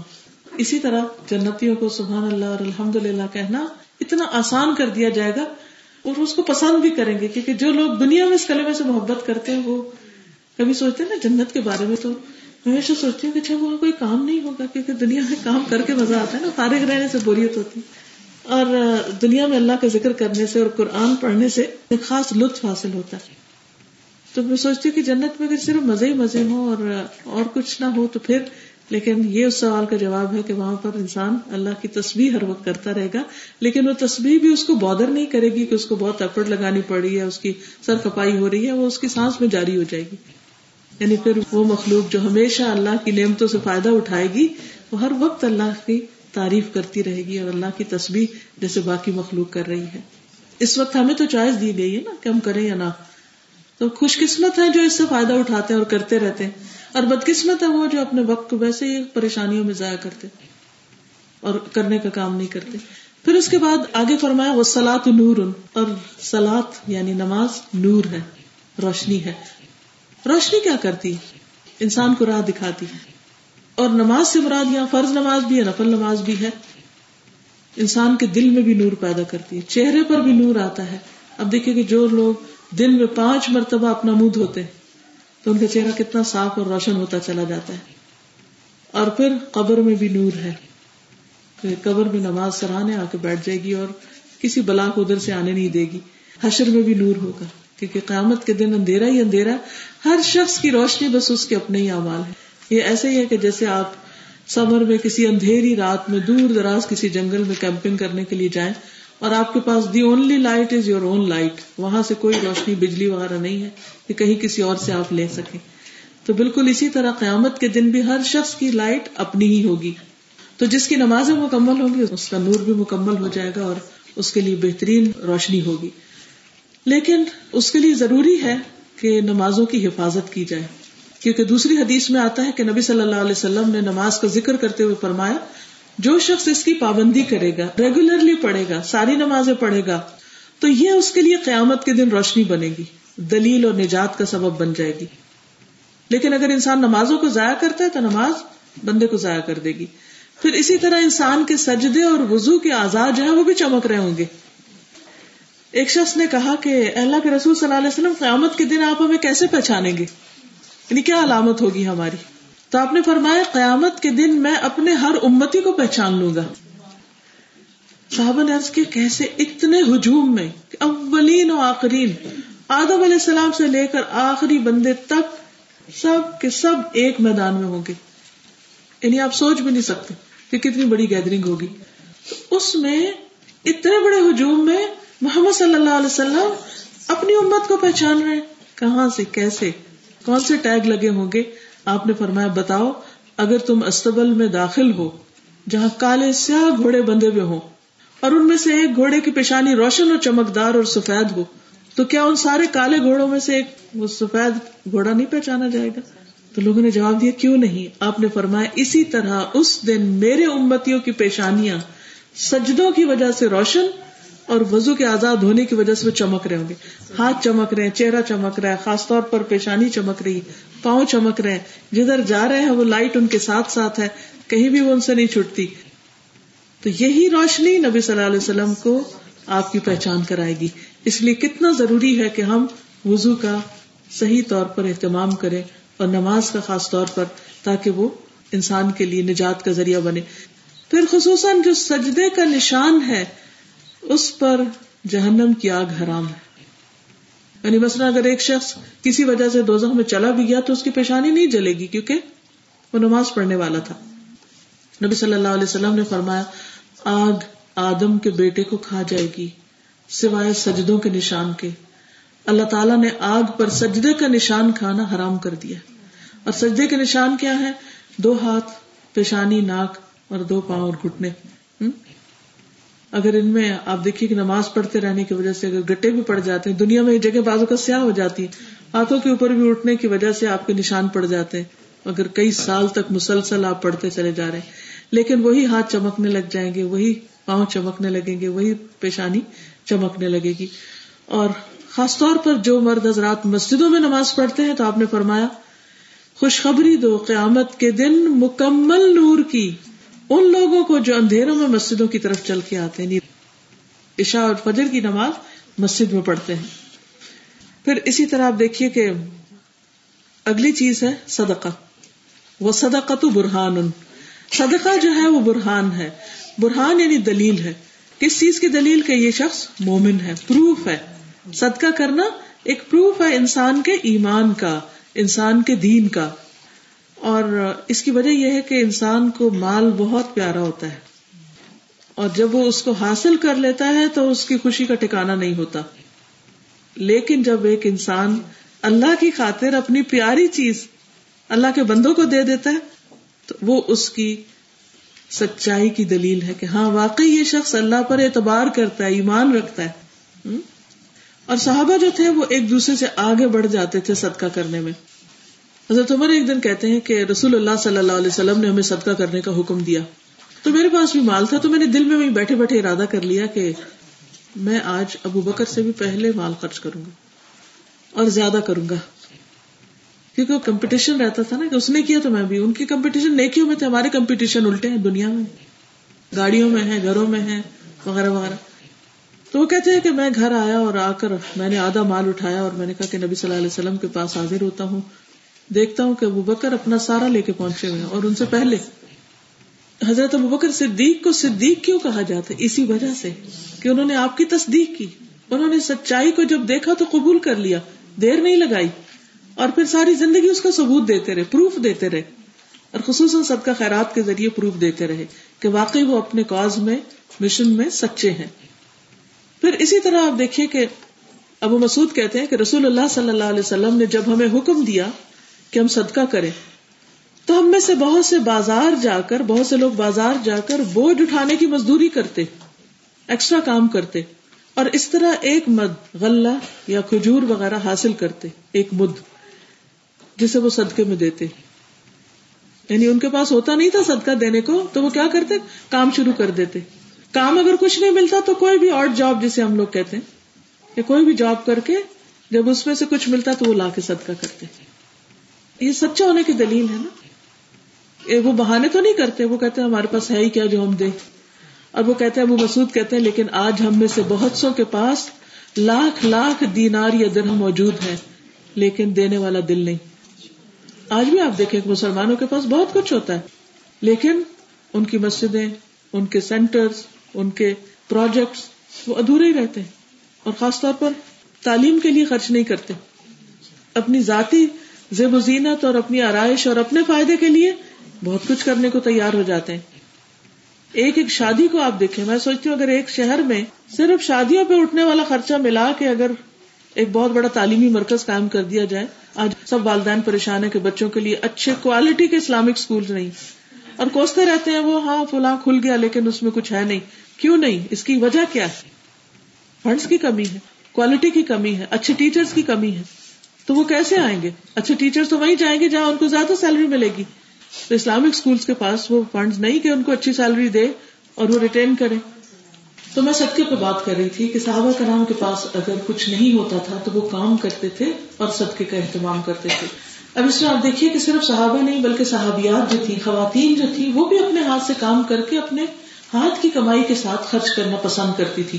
اسی طرح جنتیوں کو سبحان اللہ اور الحمدللہ کہنا اتنا آسان کر دیا جائے گا، اور اس کو پسند بھی کریں گے، کیونکہ جو لوگ دنیا میں اس کلمے سے محبت کرتے ہیں وہ کبھی سوچتے ہیں نا جنت کے بارے میں، تو ہمیشہ سوچتی ہوں کہ اچھا وہاں کوئی کام نہیں ہوگا، کیونکہ دنیا میں کام کر کے مزہ آتا ہے نا، فارغ رہنے سے بوریت ہوتی، اور دنیا میں اللہ کا ذکر کرنے سے اور قرآن پڑھنے سے ایک خاص لطف حاصل ہوتا ہے۔ تو میں سوچتی ہوں کہ جنت میں صرف مزے ہی مزے ہوں اور کچھ نہ ہو تو پھر، لیکن یہ اس سوال کا جواب ہے کہ وہاں پر انسان اللہ کی تسبیح ہر وقت کرتا رہے گا، لیکن وہ تسبیح بھی اس کو بادر نہیں کرے گی کہ اس کو بہت ایفرٹ لگانی پڑی ہے، اس کی سر کپائی ہو رہی ہے، وہ اس کی سانس میں جاری ہو جائے گی۔ یعنی پھر وہ مخلوق جو ہمیشہ اللہ کی نعمتوں سے فائدہ اٹھائے گی وہ ہر وقت اللہ کی تعریف کرتی رہے گی اور اللہ کی تسبیح جیسے باقی مخلوق کر رہی ہے۔ اس وقت ہمیں تو چوائس دی گئی ہے نا کہ ہم کریں یا نہ، تو خوش قسمت ہیں جو اس سے فائدہ اٹھاتے ہیں اور کرتے رہتے ہیں، اور بدقسمت ہے وہ جو اپنے وقت کو ویسے ہی پریشانیوں میں ضائع کرتے اور کرنے کا کام نہیں کرتے۔ پھر اس کے بعد آگے فرمایا وَالصَّلَاةُ نُورٌ، اور صلاۃ یعنی نماز نور ہے، روشنی ہے۔ روشنی کیا کرتی ہے؟ انسان کو راہ دکھاتی ہے، اور نماز سے مراد یہاں فرض نماز بھی ہے، نفل نماز بھی ہے۔ انسان کے دل میں بھی نور پیدا کرتی ہے، چہرے پر بھی نور آتا ہے۔ اب دیکھیں کہ جو لوگ دن میں 5 مرتبہ اپنا منہ دھوتے ہیں تو ان کا چہرہ کتنا صاف اور روشن ہوتا چلا جاتا ہے۔ اور پھر قبر میں بھی نور ہے، قبر میں نماز سرانے آ کے بیٹھ جائے گی اور کسی بلا کو ادھر سے آنے نہیں دے گی۔ حشر میں بھی نور ہوگا، کیونکہ قیامت کے دن اندھیرا ہی اندھیرا، ہر شخص کی روشنی بس اس کے اپنے ہی اعمال ہے۔ یہ ایسے ہی ہے کہ جیسے آپ سمر میں کسی اندھیری رات میں دور دراز کسی جنگل میں کیمپنگ کرنے کے لیے جائیں اور آپ کے پاس the only light is your own light, وہاں سے کوئی روشنی بجلی وغیرہ نہیں ہے کہ کہیں کسی اور سے آپ لے سکیں، تو بالکل اسی طرح قیامت کے دن بھی ہر شخص کی لائٹ اپنی ہی ہوگی۔ تو جس کی نمازیں مکمل ہوں گی اس کا نور بھی مکمل ہو جائے گا اور اس کے لیے بہترین روشنی ہوگی۔ لیکن اس کے لیے ضروری ہے کہ نمازوں کی حفاظت کی جائے، کیونکہ دوسری حدیث میں آتا ہے کہ نبی صلی اللہ علیہ وسلم نے نماز کا ذکر کرتے ہوئے فرمایا جو شخص اس کی پابندی کرے گا، ریگولرلی پڑھے گا، ساری نمازیں پڑھے گا، تو یہ اس کے لیے قیامت کے دن روشنی بنے گی، دلیل اور نجات کا سبب بن جائے گی۔ لیکن اگر انسان نمازوں کو ضائع کرتا ہے تو نماز بندے کو ضائع کر دے گی۔ پھر اسی طرح انسان کے سجدے اور وضو کے اعضاء جو ہیں وہ بھی چمک رہے ہوں گے۔ ایک شخص نے کہا کہ اللہ کے رسول صلی اللہ علیہ وسلم، قیامت کے دن آپ ہمیں کیسے پہچانیں گے، یعنی کیا علامت ہوگی ہماری؟ تو آپ نے فرمایا قیامت کے دن میں اپنے ہر امتی کو پہچان لوں گا۔ صحابہ نے عرض کیا کیسے؟ اتنے ہجوم میں، اولین و آخرین، آدم علیہ السلام سے لے کر آخری بندے تک سب کے سب ایک میدان میں ہوں گے، یعنی آپ سوچ بھی نہیں سکتے کہ کتنی بڑی گیدرنگ ہوگی۔ تو اس میں اتنے بڑے ہجوم میں محمد صلی اللہ علیہ وسلم اپنی امت کو پہچان رہے ہیں، کہاں سے، کیسے، کون سے ٹیگ لگے ہوں گے؟ آپ نے فرمایا بتاؤ، اگر تم استبل میں داخل ہو جہاں کالے سیاہ گھوڑے بندھے ہوئے ہوں اور ان میں سے ایک گھوڑے کی پیشانی روشن اور چمکدار اور سفید ہو، تو کیا ان سارے کالے گھوڑوں میں سے ایک وہ سفید گھوڑا نہیں پہچانا جائے گا؟ تو لوگوں نے جواب دیا کیوں نہیں۔ آپ نے فرمایا اسی طرح اس دن میرے امتیوں کی پیشانیاں سجدوں کی وجہ سے روشن اور وضو کے آزاد ہونے کی وجہ سے وہ چمک رہے ہوں گے، ہاتھ چمک رہے ہیں، چہرہ چمک رہا ہے، خاص طور پر پیشانی چمک رہی، پاؤں چمک رہے ہیں، جدھر جا رہے ہیں وہ لائٹ ان کے ساتھ ساتھ ہے، کہیں بھی وہ ان سے نہیں چھٹتی۔ تو یہی روشنی نبی صلی اللہ علیہ وسلم کو آپ کی پہچان کرائے گی، اس لیے کتنا ضروری ہے کہ ہم وضو کا صحیح طور پر اہتمام کریں اور نماز کا خاص طور پر، تاکہ وہ انسان کے لیے نجات کا ذریعہ بنے۔ پھر خصوصاً جو سجدے کا نشان ہے اس پر جہنم کی آگ حرام ہے، یعنی مثلا اگر ایک شخص کسی وجہ سے دوزخ میں چلا بھی گیا تو اس کی پیشانی نہیں جلے گی، کیونکہ وہ نماز پڑھنے والا تھا۔ نبی صلی اللہ علیہ وسلم نے فرمایا آگ آدم کے بیٹے کو کھا جائے گی سوائے سجدوں کے نشان کے. اللہ تعالیٰ نے آگ پر سجدے کا نشان کھانا حرام کر دیا. اور سجدے کے نشان کیا ہے؟ 2 ہاتھ, پیشانی, ناک اور 2 پاؤں اور گھٹنے. اگر ان میں آپ دیکھیے کہ نماز پڑھتے رہنے کی وجہ سے اگر گٹے بھی پڑ جاتے ہیں, دنیا میں یہ جگہ بازو کا سیاہ ہو جاتی ہے, ہاتھوں کے اوپر بھی اٹھنے کی وجہ سے آپ کے نشان پڑ جاتے ہیں, اگر کئی سال تک مسلسل آپ پڑھتے چلے جا رہے ہیں. لیکن وہی ہاتھ چمکنے لگ جائیں گے, وہی پاؤں چمکنے لگیں گے, وہی پیشانی چمکنے لگے گی. اور خاص طور پر جو مرد حضرات مسجدوں میں نماز پڑھتے ہیں, تو آپ نے فرمایا خوشخبری دو قیامت کے دن مکمل نور کی ان لوگوں کو جو اندھیروں میں مسجدوں کی طرف چل کے آتے ہیں. عشاء اور فجر کی نماز مسجد میں پڑھتے ہیں. پھر اسی طرح آپ دیکھیے کہ اگلی چیز ہے صدقہ. وَصَدَقَةُ بُرْحَانٌ, صدقہ جو ہے وہ برہان ہے. برہان یعنی دلیل ہے. کس چیز کی دلیل؟ کہ یہ شخص مومن ہے, پروف ہے. صدقہ کرنا ایک پروف ہے انسان کے ایمان کا, انسان کے دین کا. اور اس کی وجہ یہ ہے کہ انسان کو مال بہت پیارا ہوتا ہے, اور جب وہ اس کو حاصل کر لیتا ہے تو اس کی خوشی کا ٹھکانہ نہیں ہوتا. لیکن جب ایک انسان اللہ کی خاطر اپنی پیاری چیز اللہ کے بندوں کو دے دیتا ہے, تو وہ اس کی سچائی کی دلیل ہے کہ ہاں واقعی یہ شخص اللہ پر اعتبار کرتا ہے, ایمان رکھتا ہے. اور صحابہ جو تھے وہ ایک دوسرے سے آگے بڑھ جاتے تھے صدقہ کرنے میں. حضرت عمر ایک دن کہتے ہیں کہ رسول اللہ صلی اللہ علیہ وسلم نے ہمیں صدقہ کرنے کا حکم دیا, تو میرے پاس بھی مال تھا, تو میں نے دل میں بیٹھے بیٹھے ارادہ کر لیا کہ میں آج ابو بکر سے بھی پہلے مال خرچ کروں گا اور زیادہ کروں گا. کیونکہ کمپٹیشن رہتا تھا نا کہ اس نے کیا تو میں بھی. ان کی کمپٹیشن نیکیوں میں تھے, ہمارے کمپٹیشن الٹے ہیں, دنیا میں, گاڑیوں میں ہیں, گھروں میں ہیں, وغیرہ وغیرہ. تو وہ کہتے ہیں کہ میں گھر آیا اور آ کر میں نے آدھا مال اٹھایا اور میں نے کہا کہ نبی صلی اللہ علیہ وسلم کے پاس حاضر ہوتا ہوں, دیکھتا ہوں کہ ابو بکر اپنا سارا لے کے پہنچے ہوئے ہیں اور ان سے پہلے. حضرت ابو بکر صدیق کو صدیق کیوں کہا جاتا ہے؟ اسی وجہ سے کہ انہوں نے آپ کی تصدیق کی, انہوں نے سچائی کو جب دیکھا تو قبول کر لیا, دیر نہیں لگائی, اور پھر ساری زندگی اس کا ثبوت دیتے رہے, پروف دیتے رہے, اور خصوصاً صدقہ خیرات کے ذریعے پروف دیتے رہے کہ واقعی وہ اپنے کاز میں, مشن میں سچے ہیں. پھر اسی طرح آپ دیکھیے کہ ابو مسعود کہتے ہیں کہ رسول اللہ صلی اللہ علیہ وسلم نے جب ہمیں حکم دیا کہ ہم صدقہ کریں, تو ہم میں سے بہت سے بازار جا کر, بہت سے لوگ بازار جا کر بوجھ اٹھانے کی مزدوری کرتے, ایکسٹرا کام کرتے, اور اس طرح ایک مد غلہ یا کھجور وغیرہ حاصل کرتے, ایک مد جسے وہ صدقے میں دیتے. یعنی ان کے پاس ہوتا نہیں تھا صدقہ دینے کو, تو وہ کیا کرتے؟ کام شروع کر دیتے. کام اگر کچھ نہیں ملتا تو کوئی بھی آڈ جاب جسے ہم لوگ کہتے ہیں, یا کوئی بھی جاب کر کے جب اس میں سے کچھ ملتا تو وہ لا کے صدقہ کرتے. یہ سچا ہونے کی دلیل ہے نا. وہ بہانے تو نہیں کرتے, وہ کہتے ہیں ہمارے پاس ہے ہی کیا جو ہم دیں. اور وہ کہتے ہیں, ابو مسعود کہتے ہیں, لیکن آج ہم میں سے بہت سو کے پاس لاکھ لاکھ دینار یا درہم موجود ہے, لیکن دینے والا دل نہیں. آج بھی آپ دیکھیں کہ مسلمانوں کے پاس بہت کچھ ہوتا ہے, لیکن ان کی مسجدیں, ان کے سینٹرز, ان کے پروجیکٹس وہ ادھورے ہی رہتے ہیں, اور خاص طور پر تعلیم کے لیے خرچ نہیں کرتے. اپنی ذاتی زیب و زینت اور اپنی آرائش اور اپنے فائدے کے لیے بہت کچھ کرنے کو تیار ہو جاتے ہیں. ایک ایک شادی کو آپ دیکھیں, میں سوچتی ہوں اگر ایک شہر میں صرف شادیوں پہ اٹھنے والا خرچہ ملا کے اگر ایک بہت بڑا تعلیمی مرکز قائم کر دیا جائے. آج سب والدین پریشان ہیں کہ بچوں کے لیے اچھے کوالٹی کے اسلامک سکولز نہیں, اور کوستے رہتے ہیں وہ, ہاں فلاں کھل گیا لیکن اس میں کچھ ہے نہیں. کیوں نہیں؟ اس کی وجہ کیا ہے؟ فنڈس کی کمی ہے, کوالٹی کی کمی ہے, اچھے ٹیچرز کی کمی ہے. تو وہ کیسے آئیں گے؟ اچھے ٹیچرز تو وہیں جائیں گے جہاں ان کو زیادہ سیلری ملے گی. تو اسلامک سکولز کے پاس وہ فنڈز نہیں کہ ان کو اچھی سیلری دے اور وہ ریٹین کرے. تو میں صدقے پہ بات کر رہی تھی کہ صحابہ کرام کے پاس اگر کچھ نہیں ہوتا تھا تو وہ کام کرتے تھے اور صدقے کا اہتمام کرتے تھے. اب اس میں آپ دیکھیے کہ صرف صحابہ نہیں بلکہ صحابیات جو تھی, خواتین جو تھی, وہ بھی اپنے ہاتھ سے کام کر کے اپنے ہاتھ کی کمائی کے ساتھ خرچ کرنا پسند کرتی تھی,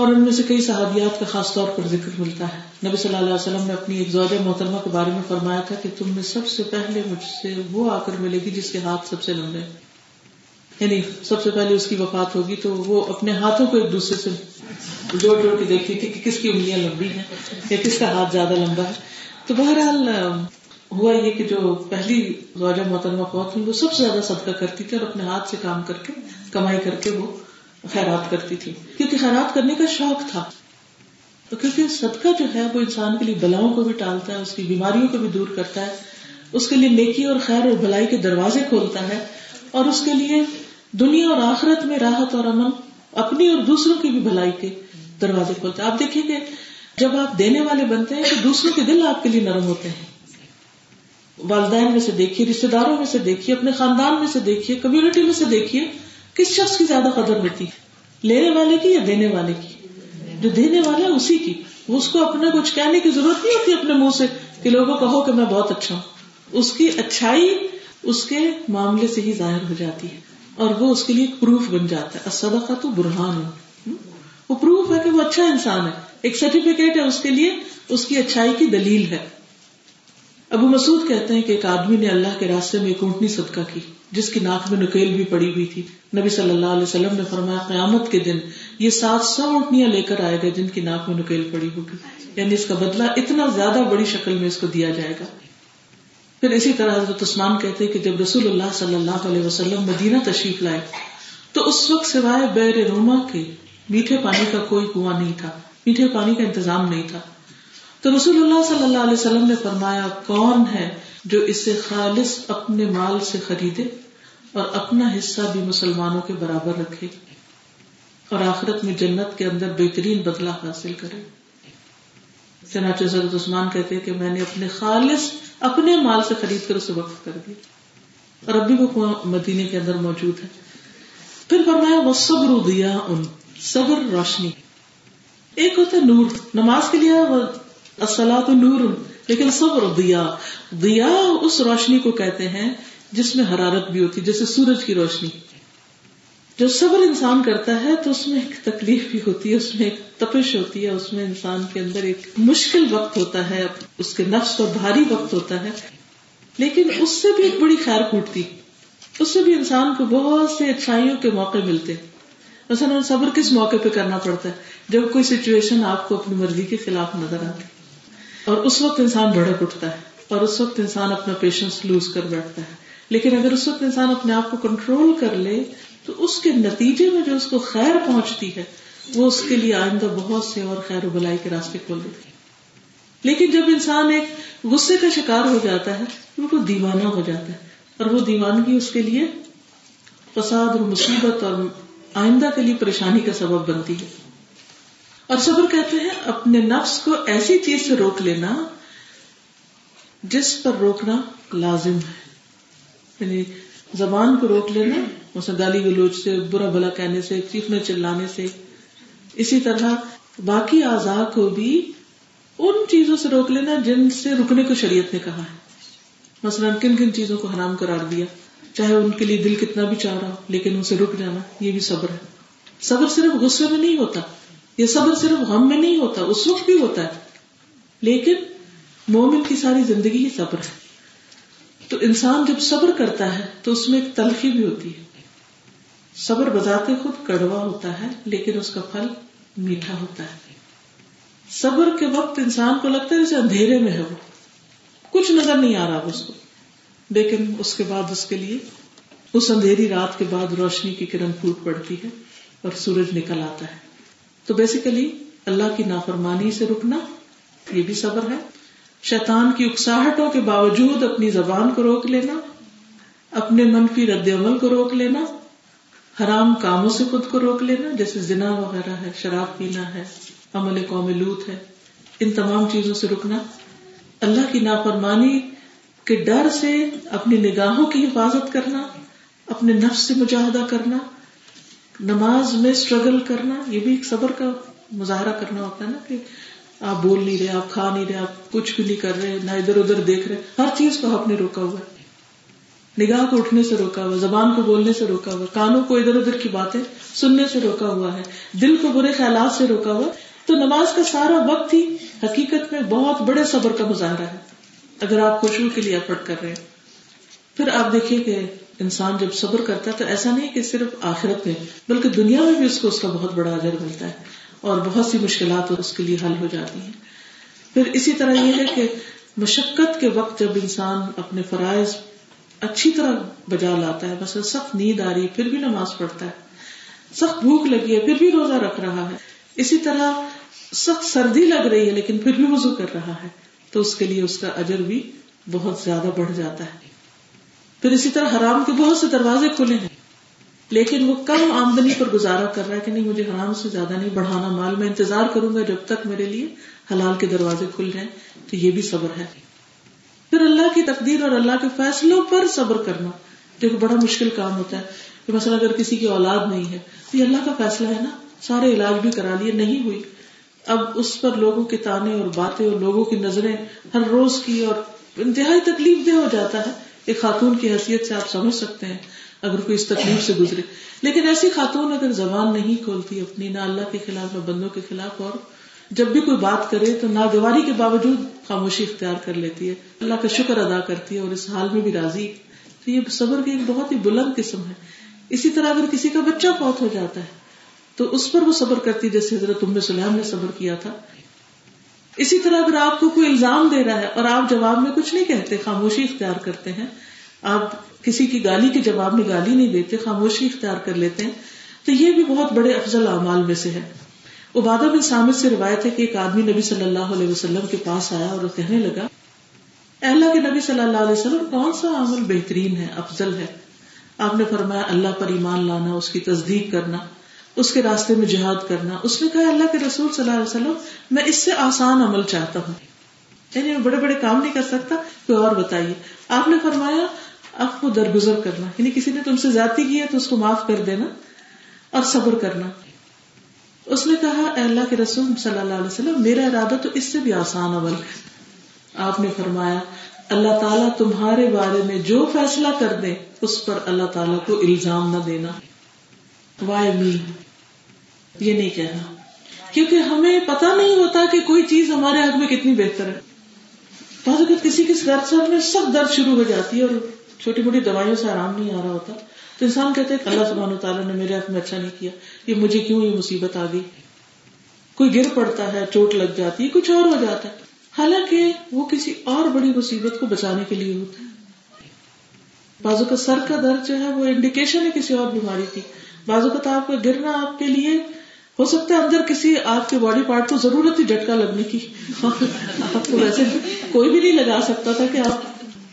اور ان میں سے کئی صحابیات کا خاص طور پر ذکر ملتا ہے. نبی صلی اللہ علیہ وسلم نے اپنی ایک زوجہ محترمہ کے بارے میں فرمایا تھا کہ تم میں سب سے پہلے مجھ سے وہ آ کر ملے گی جس کے ہاتھ سب سے لمبے, یعنی سب سے پہلے اس کی وفات ہوگی. تو وہ اپنے ہاتھوں کو ایک دوسرے سے جوڑ جوڑ کے دیکھتی تھی کہ کس کی انگلیاں لمبی ہیں یا کس کا ہاتھ زیادہ لمبا ہے. تو بہرحال ہوا یہ کہ جو پہلی زوجہ محترمہ فوت ہوئی, وہ سب سے زیادہ صدقہ کرتی تھی اور اپنے ہاتھ سے کام کر کے, کمائی کر کے وہ خیرات کرتی تھی، کیونکہ خیرات کرنے کا شوق تھا. تو کیونکہ صدقہ جو ہے وہ انسان کے لیے بلاؤں کو بھی ٹالتا ہے، اس کی بیماریوں کو بھی دور کرتا ہے، اس کے لیے نیکی اور خیر اور بھلائی کے دروازے کھولتا ہے، اور اس کے لیے دنیا اور آخرت میں راحت اور امن، اپنی اور دوسروں کی بھی بھلائی کے دروازے کھولتا ہے. آپ دیکھیں کہ جب آپ دینے والے بنتے ہیں تو دوسروں کے دل آپ کے لیے نرم ہوتے ہیں. والدین میں سے دیکھیے، رشتے داروں میں سے دیکھیے، اپنے خاندان میں سے دیکھیے، کمیونٹی میں سے دیکھیے، کس شخص کی زیادہ قدر ملتی ہے، لینے والے کی یا دینے والے کی؟ جو دینے والا ہے اسی کی. وہ اس کو اپنا کچھ کہنے کی ضرورت نہیں ہوتی اپنے منہ سے کہ لوگوں کہو کہ میں بہت اچھا ہوں. اس کی اچھائی اس کے معاملے سے ہی ظاہر ہو جاتی ہے اور وہ اس کے لیے پروف بن جاتا ہے. الصدقہ تو برہان ہے، وہ پروف ہے کہ وہ اچھا انسان ہے، ایک سرٹیفکیٹ ہے اس کے لیے، اس کی اچھائی کی دلیل ہے. ابو مسعود کہتے ہیں کہ ایک آدمی نے اللہ کے راستے میں ایک اونٹنی صدقہ کی جس کی ناک میں نکیل بھی پڑی ہوئی تھی. نبی صلی اللہ علیہ وسلم نے فرمایا قیامت کے دن یہ 700 اونٹنیاں لے کر آئے گا جن کی ناک میں نکیل پڑی ہوگی، یعنی اس کا بدلہ اتنا زیادہ بڑی شکل میں اس کو دیا جائے گا. پھر اسی طرح حضرت عثمان کہتے ہیں کہ جب رسول اللہ صلی اللہ علیہ وسلم مدینہ تشریف لائے تو اس وقت سوائے بئر روما کے میٹھے پانی کا کوئی کنواں نہیں تھا، میٹھے پانی کا انتظام نہیں تھا. تو رسول اللہ صلی اللہ علیہ وسلم نے فرمایا کون ہے جو اسے خالص اپنے مال سے خریدے اور اپنا حصہ بھی مسلمانوں کے برابر رکھے اور آخرت میں جنت کے اندر بہترین بدلہ حاصل کرے. چنانچہ حضرت عثمان کہتے ہیں کہ میں نے اپنے خالص اپنے مال سے خرید کر اسے وقف کر دی، اور اب بھی وہ مدینے کے اندر موجود ہے. پھر فرمایا والصبر ضیاء، صبر روشنی. ایک ہوتا ہے نور، نماز کے لیے الصلاۃ نور، لیکن صبر ضیاء، ضیاء اس روشنی کو کہتے ہیں جس میں حرارت بھی ہوتی، جیسے سورج کی روشنی. جب صبر انسان کرتا ہے تو اس میں ایک تکلیف بھی ہوتی ہے، اس میں ایک تپش ہوتی ہے، اس میں انسان کے اندر ایک مشکل وقت ہوتا ہے، اس کے نفس پر بھاری وقت ہوتا ہے، لیکن اس سے بھی ایک بڑی خیر پھوٹتی، اس سے بھی انسان کو بہت سے اچھائیوں کے موقع ملتے. مثلا صبر کس موقع پہ کرنا پڑتا ہے؟ جب کوئی سچویشن آپ کو اپنی مرضی کے خلاف نظر آتی اور اس وقت انسان بھڑک اٹھتا ہے اور اس وقت انسان اپنا پیشنس لوز کر بیٹھتا ہے. لیکن اگر اس وقت انسان اپنے آپ کو کنٹرول کر لے تو اس کے نتیجے میں جو اس کو خیر پہنچتی ہے وہ اس کے لیے آئندہ بہت سے اور خیر و بلائی کے راستے کھول دیتی ہے. لیکن جب انسان ایک غصے کا شکار ہو جاتا ہے وہ دیوانہ ہو جاتا ہے، اور وہ دیوانگی اس کے لیے فساد اور مصیبت اور آئندہ کے لیے پریشانی کا سبب بنتی ہے. اور صبر کہتے ہیں اپنے نفس کو ایسی چیز سے روک لینا جس پر روکنا لازم ہے، یعنی زبان کو روک لینا، مثلا گالی گلوچ سے، برا بھلا کہنے سے، چیخنے چلانے سے. اسی طرح باقی اعضاء کو بھی ان چیزوں سے روک لینا جن سے رکنے کو شریعت نے کہا ہے. مثلا کن کن چیزوں کو حرام قرار دیا، چاہے ان کے لیے دل کتنا بھی چاہ رہا ہو لیکن ان سے رک جانا، یہ بھی صبر ہے. صبر صرف غصے میں نہیں ہوتا، یہ صبر صرف غم میں نہیں ہوتا، اس وقت بھی ہوتا ہے، لیکن مومن کی ساری زندگی ہی صبر ہے. تو انسان جب صبر کرتا ہے تو اس میں ایک تلخی بھی ہوتی ہے. صبر بذات خود کڑوا ہوتا ہے لیکن اس کا پھل میٹھا ہوتا ہے. صبر کے وقت انسان کو لگتا ہے جیسے اندھیرے میں ہے، وہ کچھ نظر نہیں آ رہا اس کو، لیکن اس کے بعد اس کے لیے اس اندھیری رات کے بعد روشنی کی کرن پھوٹ پڑتی ہے اور سورج نکل آتا ہے. تو بیسیکلی اللہ کی نافرمانی سے رکنا یہ بھی صبر ہے. شیطان کی اکساہٹوں کے باوجود اپنی زبان کو روک لینا، اپنے منفی رد عمل کو روک لینا، حرام کاموں سے خود کو روک لینا جیسے زنا وغیرہ ہے، شراب پینا ہے، عمل قوم لوط ہے، ان تمام چیزوں سے رکنا. اللہ کی نافرمانی کے ڈر سے اپنی نگاہوں کی حفاظت کرنا، اپنے نفس سے مجاہدہ کرنا، نماز میں سٹرگل کرنا، یہ بھی ایک صبر کا مظاہرہ کرنا ہوتا ہے نا، کہ آپ بول نہیں رہے، آپ کھا نہیں رہے، آپ کچھ بھی نہیں کر رہے، نہ ادھر ادھر دیکھ رہے، ہر چیز کو آپ نے روکا ہوا ہے. نگاہ کو اٹھنے سے روکا ہوا، زبان کو بولنے سے روکا ہوا، کانوں کو ادھر ادھر کی باتیں سننے سے روکا ہوا ہے، دل کو برے خیالات سے روکا ہوا. تو نماز کا سارا وقت ہی حقیقت میں بہت بڑے صبر کا مظاہرہ ہے اگر آپ خوشبو کے لیے ایفرٹ کر رہے ہیں. پھر آپ دیکھیے کہ انسان جب صبر کرتا ہے تو ایسا نہیں کہ صرف آخرت میں بلکہ دنیا میں بھی اس کا بہت بڑا اجر ملتا ہے اور بہت سی مشکلات اس کے لیے حل ہو جاتی ہیں. پھر اسی طرح یہ ہے کہ مشقت کے وقت جب انسان اپنے فرائض اچھی طرح بجا لاتا ہے، بس سخت نیند آ رہی پھر بھی نماز پڑھتا ہے، سخت بھوک لگی ہے پھر بھی روزہ رکھ رہا ہے, اسی طرح سخت سردی لگ رہی ہے لیکن پھر بھی وضو کر رہا ہے, تو اس کے لیے اس کا اجر بھی بہت زیادہ بڑھ جاتا ہے. پھر اسی طرح حرام کے بہت سے دروازے کھلے ہیں لیکن وہ کم آمدنی پر گزارا کر رہا ہے کہ نہیں مجھے حرام سے زیادہ نہیں بڑھانا مال, میں انتظار کروں گا جب تک میرے لیے حلال کے دروازے کھل جائیں, تو یہ بھی صبر ہے. پھر اللہ کی تقدیر اور اللہ کے فیصلوں پر صبر کرنا جو کہ بڑا مشکل کام ہوتا ہے. مثلا اگر کسی کی اولاد نہیں ہے تو یہ اللہ کا فیصلہ ہے نا, سارے علاج بھی کرا لیے نہیں ہوئی, اب اس پر لوگوں کے تانے اور باتیں اور لوگوں کی نظریں ہر روز کی, اور انتہائی تکلیف دہ ہو جاتا ہے. ایک خاتون کی حیثیت سے آپ سمجھ سکتے ہیں اگر کوئی اس تکلیف سے گزرے, لیکن ایسی خاتون اگر زبان نہیں کھولتی اپنی, نہ اللہ کے خلاف نہ بندوں کے خلاف, اور جب بھی کوئی بات کرے تو ناگواری کے باوجود خاموشی اختیار کر لیتی ہے, اللہ کا شکر ادا کرتی ہے اور اس حال میں بھی راضی, تو یہ صبر کی ایک بہت ہی بلند قسم ہے. اسی طرح اگر کسی کا بچہ فوت ہو جاتا ہے تو اس پر وہ صبر کرتی جیسے حضرت ام سلیم نے صبر کیا تھا. اسی طرح اگر آپ کو کوئی الزام دے رہا ہے اور آپ جواب میں کچھ نہیں کہتے, خاموشی اختیار کرتے ہیں, آپ کسی کی گالی کے جواب میں گالی نہیں دیتے, خاموشی اختیار کر لیتے ہیں, تو یہ بھی بہت بڑے افضل اعمال میں سے ہے. عبادہ بن صامت سے روایت ہے کہ ایک آدمی نبی صلی اللہ علیہ وسلم کے پاس آیا اور کہنے لگا, اے اللہ کے نبی صلی اللہ علیہ وسلم, کون سا عمل بہترین ہے, افضل ہے؟ آپ نے فرمایا, اللہ پر ایمان لانا, اس کی تصدیق کرنا, اس کے راستے میں جہاد کرنا. اس نے کہا, اللہ کے رسول صلی اللہ علیہ وسلم, میں اس سے آسان عمل چاہتا ہوں, یعنی میں بڑے بڑے کام نہیں کر سکتا, کوئی اور بتائیے. آپ نے فرمایا, آپ کو درگزر کرنا, یعنی کسی نے تم سے زیادتی کی ہے تو اس کو معاف کر دینا اور صبر کرنا. اس نے کہا, اے اللہ کے رسول صلی اللہ علیہ وسلم, میرا ارادہ تو اس سے بھی آسان عمل ہے. آپ نے فرمایا, اللہ تعالیٰ تمہارے بارے میں جو فیصلہ کر دے اس پر اللہ تعالیٰ کو الزام نہ دینا. وائی می, یہ نہیں کہنا, کیونکہ ہمیں پتہ نہیں ہوتا کہ کوئی چیز ہمارے حق میں کتنی بہتر ہے. بعض اوقات کسی کے درد میں سب درد شروع ہو جاتی ہے اور چھوٹی موٹی دوائیوں سے آرام نہیں آ رہا ہوتا, تو انسان کہتے ہیں کہ اللہ سبحانہ وتعالیٰ نے میرے حق میں اچھا نہیں کیا, یہ مجھے کیوں یہ مصیبت آ گئی. کوئی گر پڑتا ہے, چوٹ لگ جاتی ہے, کچھ اور ہو جاتا ہے, حالانکہ وہ کسی اور بڑی مصیبت کو بچانے کے لیے ہوتا ہے. بازو کا سر کا درد جو ہے وہ انڈیکیشن ہے کسی اور بیماری کی. بازو کا آپ کا گرنا آپ کے لیے ہو سکتا ہے اندر کسی آپ کے باڈی پارٹ کو ضرورت ہی جھٹکا لگنے کی, آپ کو ویسے کوئی بھی نہیں لگا سکتا تھا کہ آپ,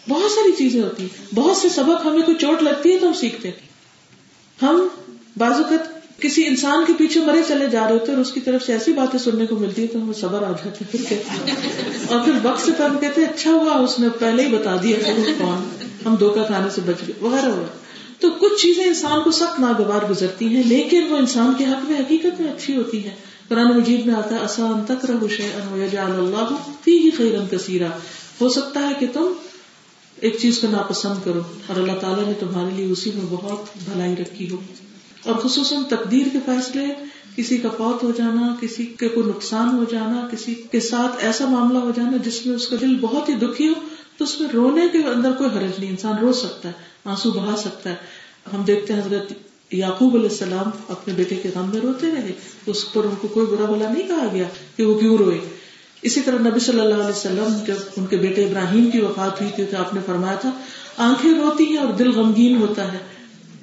بہت ساری چیزیں ہوتی ہیں, بہت سے سبق ہمیں کوئی چوٹ لگتی ہے تو ہم سیکھتے ہیں. ہم بعض اوقات کسی انسان کے پیچھے مرے چلے جا رہے ہوتے ہیں اور اس کی طرف سے ایسی باتیں سننے کو ملتی ہیں تو ہمیں صبر آ جاتا ہے, اور پھر وقت سے ہم کہتے ہیں اچھا ہوا اس نے پہلے ہی بتا دیا کہ کون, ہم دھوکا کھانے سے بچ گئے وغیرہ وغیرہ. تو کچھ چیزیں انسان کو سخت ناگوار گزرتی ہیں لیکن وہ انسان کے حق میں حقیقت میں اچھی ہوتی ہے. قرآن مجید میں آتا ہے, آسان تک رہو شیئا ویجعل اللہ فیہ خیرا کثیرا, ہو سکتا ہے کہ تم ایک چیز کو ناپسند کرو اور اللہ تعالیٰ نے تمہارے لیے اسی میں بہت بھلائی رکھی ہو. اور خصوصاً تقدیر کے فیصلے, کسی کا فوت ہو جانا, کسی کے کوئی نقصان ہو جانا, کسی کے ساتھ ایسا معاملہ ہو جانا جس میں اس کا دل بہت ہی دکھی ہو, تو اس میں رونے کے اندر کوئی حرج نہیں, انسان رو سکتا ہے, آنسو بہا سکتا ہے. ہم دیکھتے ہیں حضرت یعقوب علیہ السلام اپنے بیٹے کے غم میں روتے رہے, اس پر ان کو کوئی برا بھلا نہیں کہا گیا کہ وہ کیوں روئے. اسی طرح نبی صلی اللہ علیہ وسلم جب ان کے بیٹے ابراہیم کی وفات ہوئی تھی تو آپ نے فرمایا تھا, آنکھیں روتی ہیں اور دل غمگین ہوتا ہے,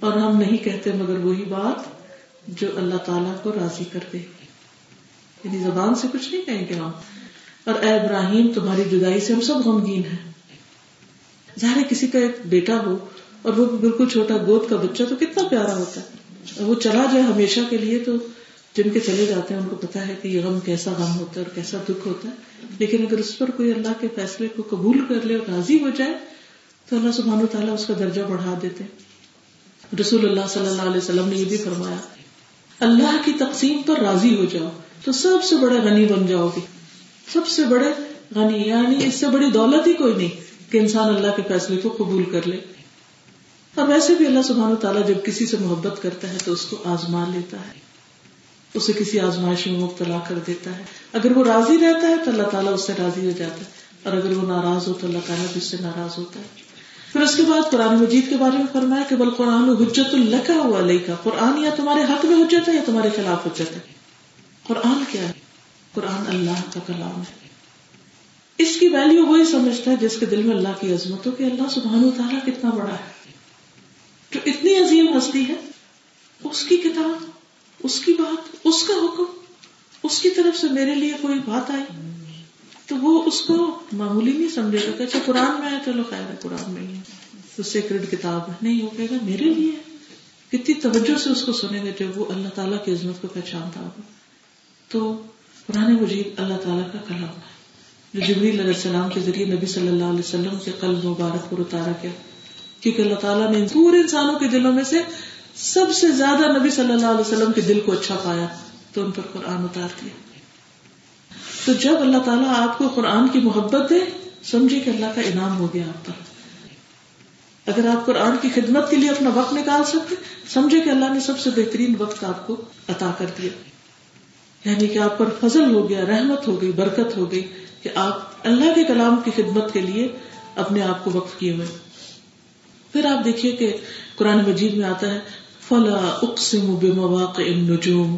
اور ہم نہیں کہتے مگر وہی بات جو اللہ تعالیٰ کو راضی کر دے, یعنی زبان سے کچھ نہیں کہیں گے ہم. اور اے ابراہیم, تمہاری جدائی سے ہم سب غمگین ہیں. ظاہر کسی کا ایک بیٹا ہو اور وہ بالکل چھوٹا گود کا بچہ تو کتنا پیارا ہوتا ہے, اور وہ چلا جائے ہمیشہ کے لیے, تو جن کے چلے جاتے ہیں ان کو پتا ہے کہ یہ غم کیسا غم ہوتا ہے اور کیسا دکھ ہوتا ہے. لیکن اگر اس پر کوئی اللہ کے فیصلے کو قبول کر لے اور راضی ہو جائے تو اللہ سبحانہ وتعالیٰ اس کا درجہ بڑھا دیتے. رسول اللہ صلی اللہ علیہ وسلم نے یہ بھی فرمایا, اللہ کی تقسیم پر راضی ہو جاؤ تو سب سے بڑے غنی بن جاؤ گے, سب سے بڑے غنی, یعنی اس سے بڑی دولت ہی کوئی نہیں کہ انسان اللہ کے فیصلے کو قبول کر لے. اور ویسے بھی اللہ سبحانہ وتعالیٰ جب کسی سے محبت کرتا ہے تو اس کو آزما لیتا ہے, اسے کسی آزمائش میں مبتلا کر دیتا ہے. اگر وہ راضی رہتا ہے تو اللہ تعالیٰ اس سے راضی ہو جاتا ہے, اور اگر وہ ناراض ہو تو اللہ تعالیٰ بھی اس سے ناراض ہوتا ہے. پھر اس کے بعد قرآن مجید کے بارے میں فرمایا کہ بل قرآن حجت لک و علیک, قرآن یا تمہارے حق میں حجت ہے یا تمہارے خلاف حجت ہے. قرآن کیا ہے؟ قرآن اللہ کا کلام ہے. اس کی ویلیو وہی سمجھتا ہے جس کے دل میں اللہ کی عظمت ہو کہ اللہ سبحانہ و تعالیٰ کتنا بڑا ہے, جو اتنی عظیم ہستی ہے اس کی کتاب اس کی بات, اس کا حکم, اس کی طرف سے میرے لیے کوئی بات آئی تو وہ اس کو معمولی نہیں سمجھے گا کہ اچھا قرآن میں ہے چلو خیر ہے, قرآن میں ہی ہے تو سیکرڈ کتاب ہے, نہیں, وہ کہے گا میرے لیے. کتنی توجہ سے اس کو سنے گا جب وہ اللہ تعالیٰ کی عظمت کو پہچانتا ہوگا. تو قرآن مجید اللہ تعالیٰ کا کلام ہے جو جبریل علیہ السلام کے ذریعے نبی صلی اللہ علیہ وسلم کے قلب مبارک پر اتارا گیا, کیونکہ اللہ تعالیٰ نے پورے انسانوں کے دلوں میں سے سب سے زیادہ نبی صلی اللہ علیہ وسلم کے دل کو اچھا پایا تو ان پر قرآن اتار دیا. تو جب اللہ تعالیٰ آپ کو قرآن کی محبت دے, سمجھے کہ اللہ کا انعام ہو گیا آپ پر. اگر آپ قرآن کی خدمت کے لیے اپنا وقت نکال سکتے, سمجھے کہ اللہ نے سب سے بہترین وقت آپ کو عطا کر دیا, یعنی کہ آپ پر فضل ہو گیا, رحمت ہو گئی, برکت ہو گئی کہ آپ اللہ کے کلام کی خدمت کے لیے اپنے آپ کو وقف کیے ہوئے. پھر آپ دیکھیے کہ قرآن مجید میں آتا ہے فَلَا أُقْسِمُ بِمَوَاقِعِ النُّجُومِ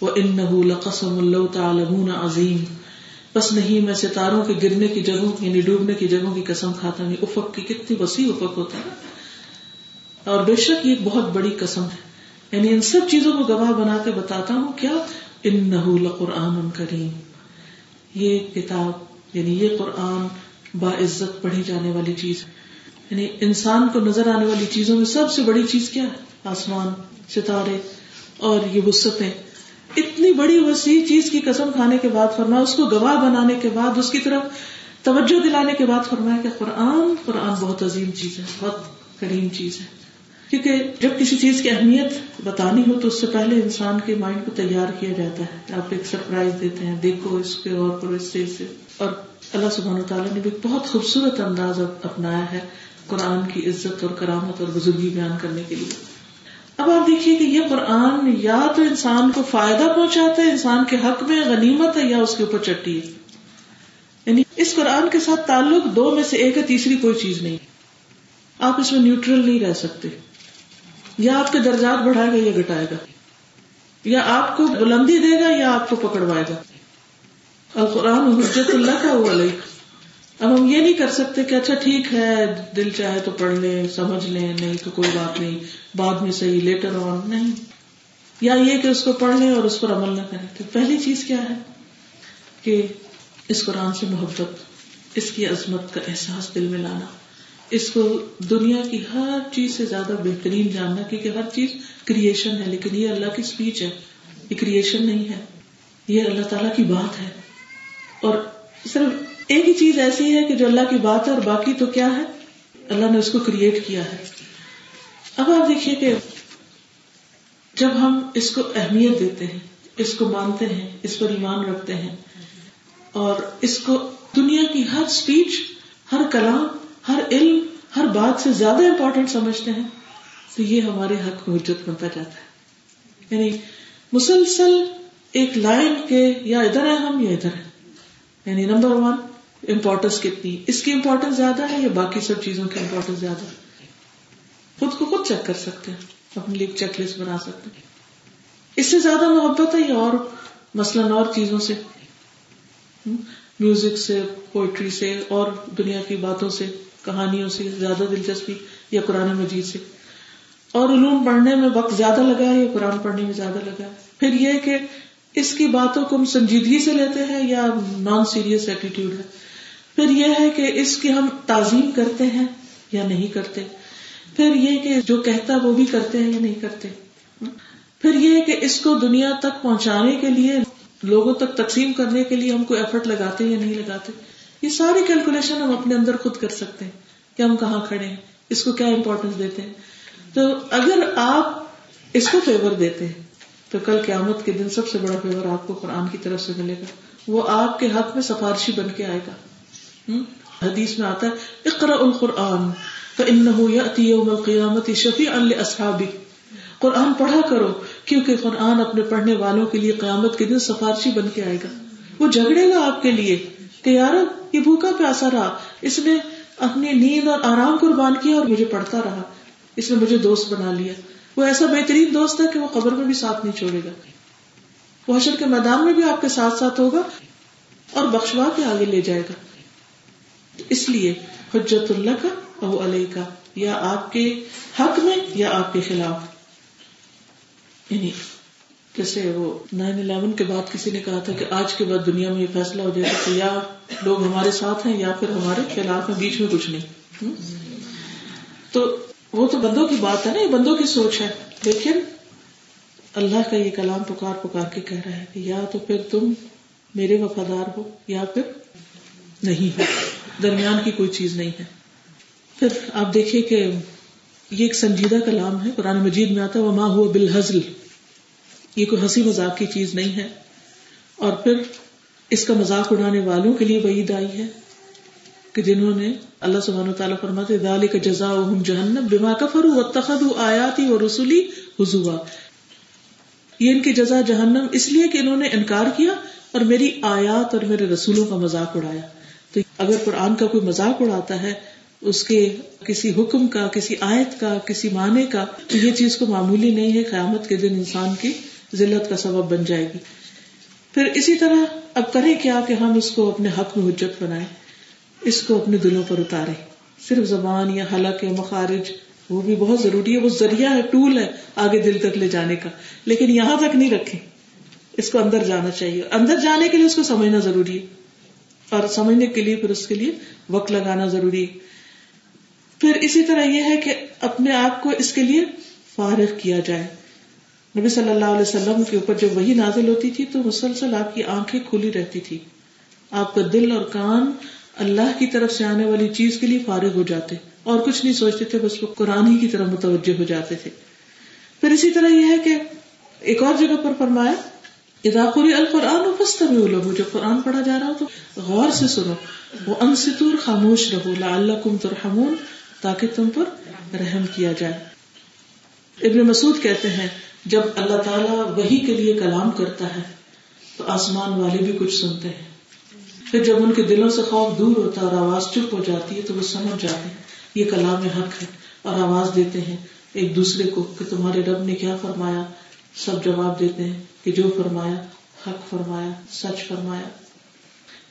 وَإِنَّهُ لَقَسَمٌ لَوْ تَعْلَمُونَ عَظِيمٌ, بس نہیں میں ستاروں کے گرنے کی جگہوں یعنی ڈوبنے کی جگہوں کی قسم کھاتا ہوں. افق کی کتنی وسیع افق ہوتا ہے, اور بے شک یہ بہت بڑی قسم ہے, یعنی ان سب چیزوں کو گواہ بنا کے بتاتا ہوں کیا, إِنَّهُ لَقُرْآنٌ كَرِيمٌ, یہ کتاب یعنی یہ قرآن باعزت پڑھی جانے والی چیز, یعنی انسان کو نظر آنے والی چیزوں میں سب سے بڑی چیز کیا ہے, آسمان, ستارے اور یہ وسعتیں. اتنی بڑی وسیع چیز کی قسم کھانے کے بعد فرمایا, اس کو گواہ بنانے کے بعد, اس کی طرف توجہ دلانے کے بعد فرمایا کہ قرآن قرآن بہت عظیم چیز ہے, بہت کریم چیز ہے. کیونکہ جب کسی چیز کی اہمیت بتانی ہو تو اس سے پہلے انسان کے مائنڈ کو تیار کیا جاتا ہے. آپ ایک سرپرائز دیتے ہیں, دیکھو اس پہ اور پھر اس سے. اور اللہ سبحانہ وتعالیٰ نے بھی بہت خوبصورت انداز اپنایا ہے قرآن کی عزت اور کرامت اور بزرگی بیان کرنے کے لیے. اب آپ دیکھیے کہ یہ قرآن یا تو انسان کو فائدہ پہنچاتا ہے, انسان کے حق میں غنیمت ہے, یا اس کے اوپر چٹی ہے. یعنی اس قرآن کے ساتھ تعلق دو میں سے ایک ہے, تیسری کوئی چیز نہیں. آپ اس میں نیوٹرل نہیں رہ سکتے, یا آپ کے درجات بڑھائے گا یا گھٹائے گا, یا آپ کو بلندی دے گا یا آپ کو پکڑوائے گا. القرآن حجت اللہ کا ہوا لائک. اب ہم یہ نہیں کر سکتے کہ اچھا ٹھیک ہے دل چاہے تو پڑھ لیں, سمجھ لیں, نہیں تو کوئی بات نہیں, بعد میں صحیح, لیٹر آن, نہیں. یا یہ کہ اس کو پڑھ لیں اور اس پر عمل نہ کریں. تو پہلی چیز کیا ہے کہ اس قرآن سے محبت, اس کی عظمت کا احساس دل میں لانا, اس کو دنیا کی ہر چیز سے زیادہ بہترین جاننا, کیونکہ ہر چیز کریشن ہے لیکن یہ اللہ کی سپیچ ہے, یہ کریشن نہیں ہے, یہ اللہ تعالیٰ کی بات ہے. اور صرف ایک ہی چیز ایسی ہے کہ جو اللہ کی بات ہے, اور باقی تو کیا ہے, اللہ نے اس کو کریٹ کیا ہے. اب آپ دیکھیے کہ جب ہم اس کو اہمیت دیتے ہیں, اس کو مانتے ہیں, اس پر ایمان رکھتے ہیں, اور اس کو دنیا کی ہر سپیچ, ہر کلام, ہر علم, ہر بات سے زیادہ امپورٹنٹ سمجھتے ہیں, تو یہ ہمارے حق کو حجت بنتا جاتا ہے. یعنی مسلسل ایک لائن کے یا ادھر ہے ہم یا ادھر ہے. یعنی نمبر 1 امپورٹنس کتنی, اس کی امپورٹنس زیادہ ہے یا باقی سب چیزوں کی امپورٹنس زیادہ ہے. خود کو خود چیک کر سکتے ہیں, اپنے لیے ایک چیک لسٹ بنا سکتے ہیں, اس سے زیادہ محبت ہے یا اور مثلاً اور چیزوں سے, میوزک سے, پوئٹری سے, اور دنیا کی باتوں سے, کہانیوں سے زیادہ دلچسپی, یا قرآن مجید سے. اور علوم پڑھنے میں وقت زیادہ لگا ہے یا قرآن پڑھنے میں زیادہ لگا ہے. پھر یہ کہ اس کی باتوں کو ہم سنجیدگی سے لیتے ہیں یا نان سیریس ایٹیٹیوڈ ہے. پھر یہ ہے کہ اس کی ہم تعظیم کرتے ہیں یا نہیں کرتے. پھر یہ کہ جو کہتا وہ بھی کرتے ہیں یا نہیں کرتے. پھر یہ کہ اس کو دنیا تک پہنچانے کے لیے, لوگوں تک تقسیم کرنے کے لیے ہم کوئی ایفرٹ لگاتے یا نہیں لگاتے. یہ ساری کیلکولیشن ہم اپنے اندر خود کر سکتے ہیں کہ ہم کہاں کھڑے ہیں, اس کو کیا امپورٹنس دیتے ہیں. تو اگر آپ اس کو فیور دیتے ہیں تو کل قیامت کے دن سب سے بڑا فیور آپ کو قرآن کی طرف سے ملے گا, وہ آپ کے حق میں سفارشی بن کے آئے گا. حدیث میں آتا ہے اقرأ القرآن فإنه يأتي يوم القیامة شفیعا لأصحابہ, قرآن پڑھا کرو کیونکہ قرآن اپنے پڑھنے والوں کے لیے قیامت کے دن سفارشی بن کے آئے گا. وہ جھگڑے گا آپ کے لیے کہ یار یہ بھوکا پیاسا رہا, اس نے اپنی نیند اور آرام قربان کیا اور مجھے پڑھتا رہا, اس نے مجھے دوست بنا لیا. وہ ایسا بہترین دوست ہے کہ وہ قبر میں بھی ساتھ نہیں چھوڑے گا, وہ حشر کے میدان میں بھی آپ کے ساتھ ساتھ ہوگا اور بخشوا کے آگے لے جائے گا. اس لیے حجت اللہ کا او علیہ کا, یا آپ کے حق میں یا آپ کے خلاف. یعنی جیسے وہ 9/11 کے بعد کسی نے کہا تھا کہ آج کے بعد دنیا میں یہ فیصلہ ہو جائے کہ یا لوگ ہمارے ساتھ ہیں یا پھر ہمارے خلاف ہیں، بیچ میں کچھ نہیں. تو وہ تو بندوں کی بات ہے نا، یہ بندوں کی سوچ ہے، لیکن اللہ کا یہ کلام پکار پکار کے کہہ رہا ہے کہ یا تو پھر تم میرے وفادار ہو یا پھر نہیں ہو، درمیان کی کوئی چیز نہیں ہے. پھر آپ دیکھیے کہ یہ ایک سنجیدہ کلام ہے، قرآن مجید میں آتا ہے وما ہوا بالہزل، یہ کوئی ہنسی مذاق کی چیز نہیں ہے. اور پھر اس کا مذاق اڑانے والوں کے لیے وعید آئی ہے کہ جنہوں نے، اللہ سبحانہ وتعالی فرماتے ذالک جزاؤہم جہنم بما کفروا واتخذوا آیاتی ورسولی ہزوا، یہ ان کی جزا جہنم اس لیے کہ انہوں نے انکار کیا اور میری آیات اور میرے رسولوں کا مذاق اڑایا. تو اگر قرآن کا کوئی مذاق اڑاتا ہے، اس کے کسی حکم کا، کسی آیت کا، کسی معنی کا، تو یہ چیز کو معمولی نہیں ہے، قیامت کے دن انسان کی ذلت کا سبب بن جائے گی. پھر اسی طرح اب کریں کیا کہ ہم اس کو اپنے حق میں حجت بنائیں، اس کو اپنے دلوں پر اتاریں. صرف زبان یا حلق یا مخارج وہ بھی بہت ضروری ہے، وہ ذریعہ ہے، ٹول ہے آگے دل تک لے جانے کا، لیکن یہاں تک نہیں رکھیں، اس کو اندر جانا چاہیے. اندر جانے کے لیے اس کو سمجھنا ضروری ہے، اور سمجھنے کے لیے پھر اس کے لیے وقت لگانا ضروری ہے. پھر اسی طرح یہ ہے کہ اپنے آپ کو اس کے لیے فارغ کیا جائے. نبی صلی اللہ علیہ وسلم کے اوپر جب وحی نازل ہوتی تھی تو مسلسل آپ کی آنکھیں کھلی رہتی تھی، آپ کا دل اور کان اللہ کی طرف سے آنے والی چیز کے لیے فارغ ہو جاتے اور کچھ نہیں سوچتے تھے، بس وہ قرآن ہی کی طرف متوجہ ہو جاتے تھے. پھر اسی طرح یہ ہے کہ ایک اور جگہ پر فرمایا اذا قرئ القرآن فاستمعوا له، جب قرآن پڑھا جا رہا ہو تو غور سے سنو، وانصتوا خاموش رہو، لعلکم ترحمون، تاکہ تم پر رحم کیا جائے. ابن مسعود کہتے ہیں جب اللہ تعالیٰ وحی کے لیے کلام کرتا ہے تو آسمان والے بھی کچھ سنتے ہیں، پھر جب ان کے دلوں سے خوف دور ہوتا اور آواز چپ ہو جاتی ہے تو وہ سمجھ جاتے ہیں یہ کلام حق ہے، اور آواز دیتے ہیں ایک دوسرے کو کہ تمہارے رب نے کیا فرمایا. سب جواب دیتے ہیں کہ جو فرمایا حق فرمایا، سچ فرمایا.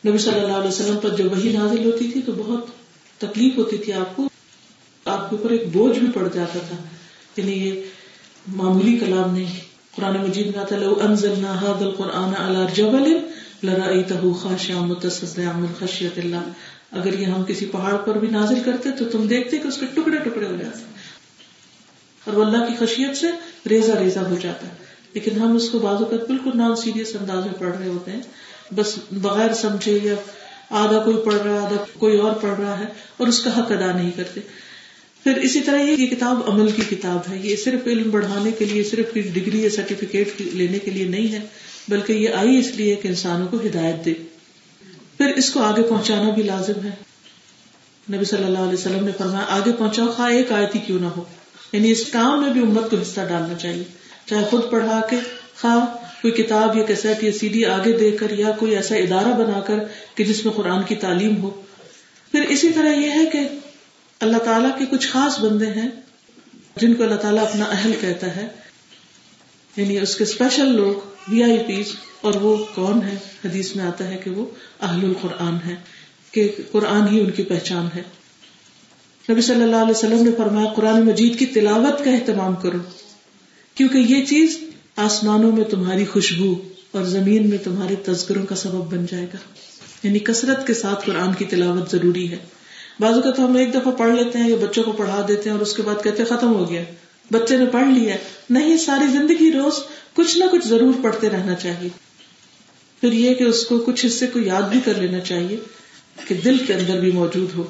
نبی صلی اللہ علیہ وسلم پر جب وحی نازل ہوتی تھی تو بہت تکلیف ہوتی تھی، آپ کے اوپر ایک بوجھ بھی پڑ جاتا تھا، یعنی یہ معمولی کلام نہیں. قرآن مجید میں آتا ہے لو انزلنا هذا القرآن على جبل لرأيته خاشعا متصدعا من خشية الله، اگر یہ ہم کسی پہاڑ پر بھی نازل کرتے تو تم دیکھتے کہ اس کے ٹکڑے ٹکڑے ہو جاتے اور وہ اللہ کی خشیت سے ریزہ ریزہ ہو جاتا ہے. لیکن ہم اس کو بعض اوقات بالکل نان سیریس انداز میں پڑھ رہے ہوتے ہیں، بس بغیر سمجھے، یا آدھا کوئی پڑھ رہا ہے آدھا کوئی اور پڑھ رہا ہے اور اس کا حق ادا نہیں کرتے. پھر اسی طرح یہ کتاب عمل کی کتاب ہے، یہ صرف علم بڑھانے کے لیے، صرف ڈگری یا سرٹیفکیٹ لینے کے لیے نہیں ہے، بلکہ یہ آئی اس لیے کہ انسانوں کو ہدایت دے. پھر اس کو آگے پہنچانا بھی لازم ہے. نبی صلی اللہ علیہ وسلم نے فرمایا آگے پہنچاؤ خواہ ایک آیت ہی کیوں نہ ہو، یعنی اس کام میں بھی امت کو حصہ ڈالنا چاہیے، چاہے خود پڑھا کے، خواہ کوئی کتاب یا کیسٹ یا CD آگے دے کر، یا کوئی ایسا ادارہ بنا کر کہ جس میں قرآن کی تعلیم ہو. پھر اسی طرح یہ ہے کہ اللہ تعالیٰ کے کچھ خاص بندے ہیں جن کو اللہ تعالیٰ اپنا اہل کہتا ہے، یعنی اس کے اسپیشل لوگ، VIP، اور وہ کون ہے؟ حدیث میں آتا ہے کہ وہ اہل القرآن ہے، کہ قرآن ہی ان کی پہچان ہے. نبی صلی اللہ علیہ وسلم نے فرمایا قرآن مجید کی تلاوت کا اہتمام کرو، کیونکہ یہ چیز آسمانوں میں تمہاری خوشبو اور زمین میں تمہارے تذکروں کا سبب بن جائے گا. یعنی کثرت کے ساتھ قرآن کی تلاوت ضروری ہے. بعض اوقات ہم ایک دفعہ پڑھ لیتے ہیں یا بچوں کو پڑھا دیتے ہیں اور اس کے بعد کہتے ہیں ختم ہو گیا، بچے نے پڑھ لیا. نہیں، ساری زندگی روز کچھ نہ کچھ ضرور پڑھتے رہنا چاہیے. پھر یہ کہ اس کو کچھ حصے کو یاد بھی کر لینا چاہیے کہ دل کے اندر بھی موجود ہو.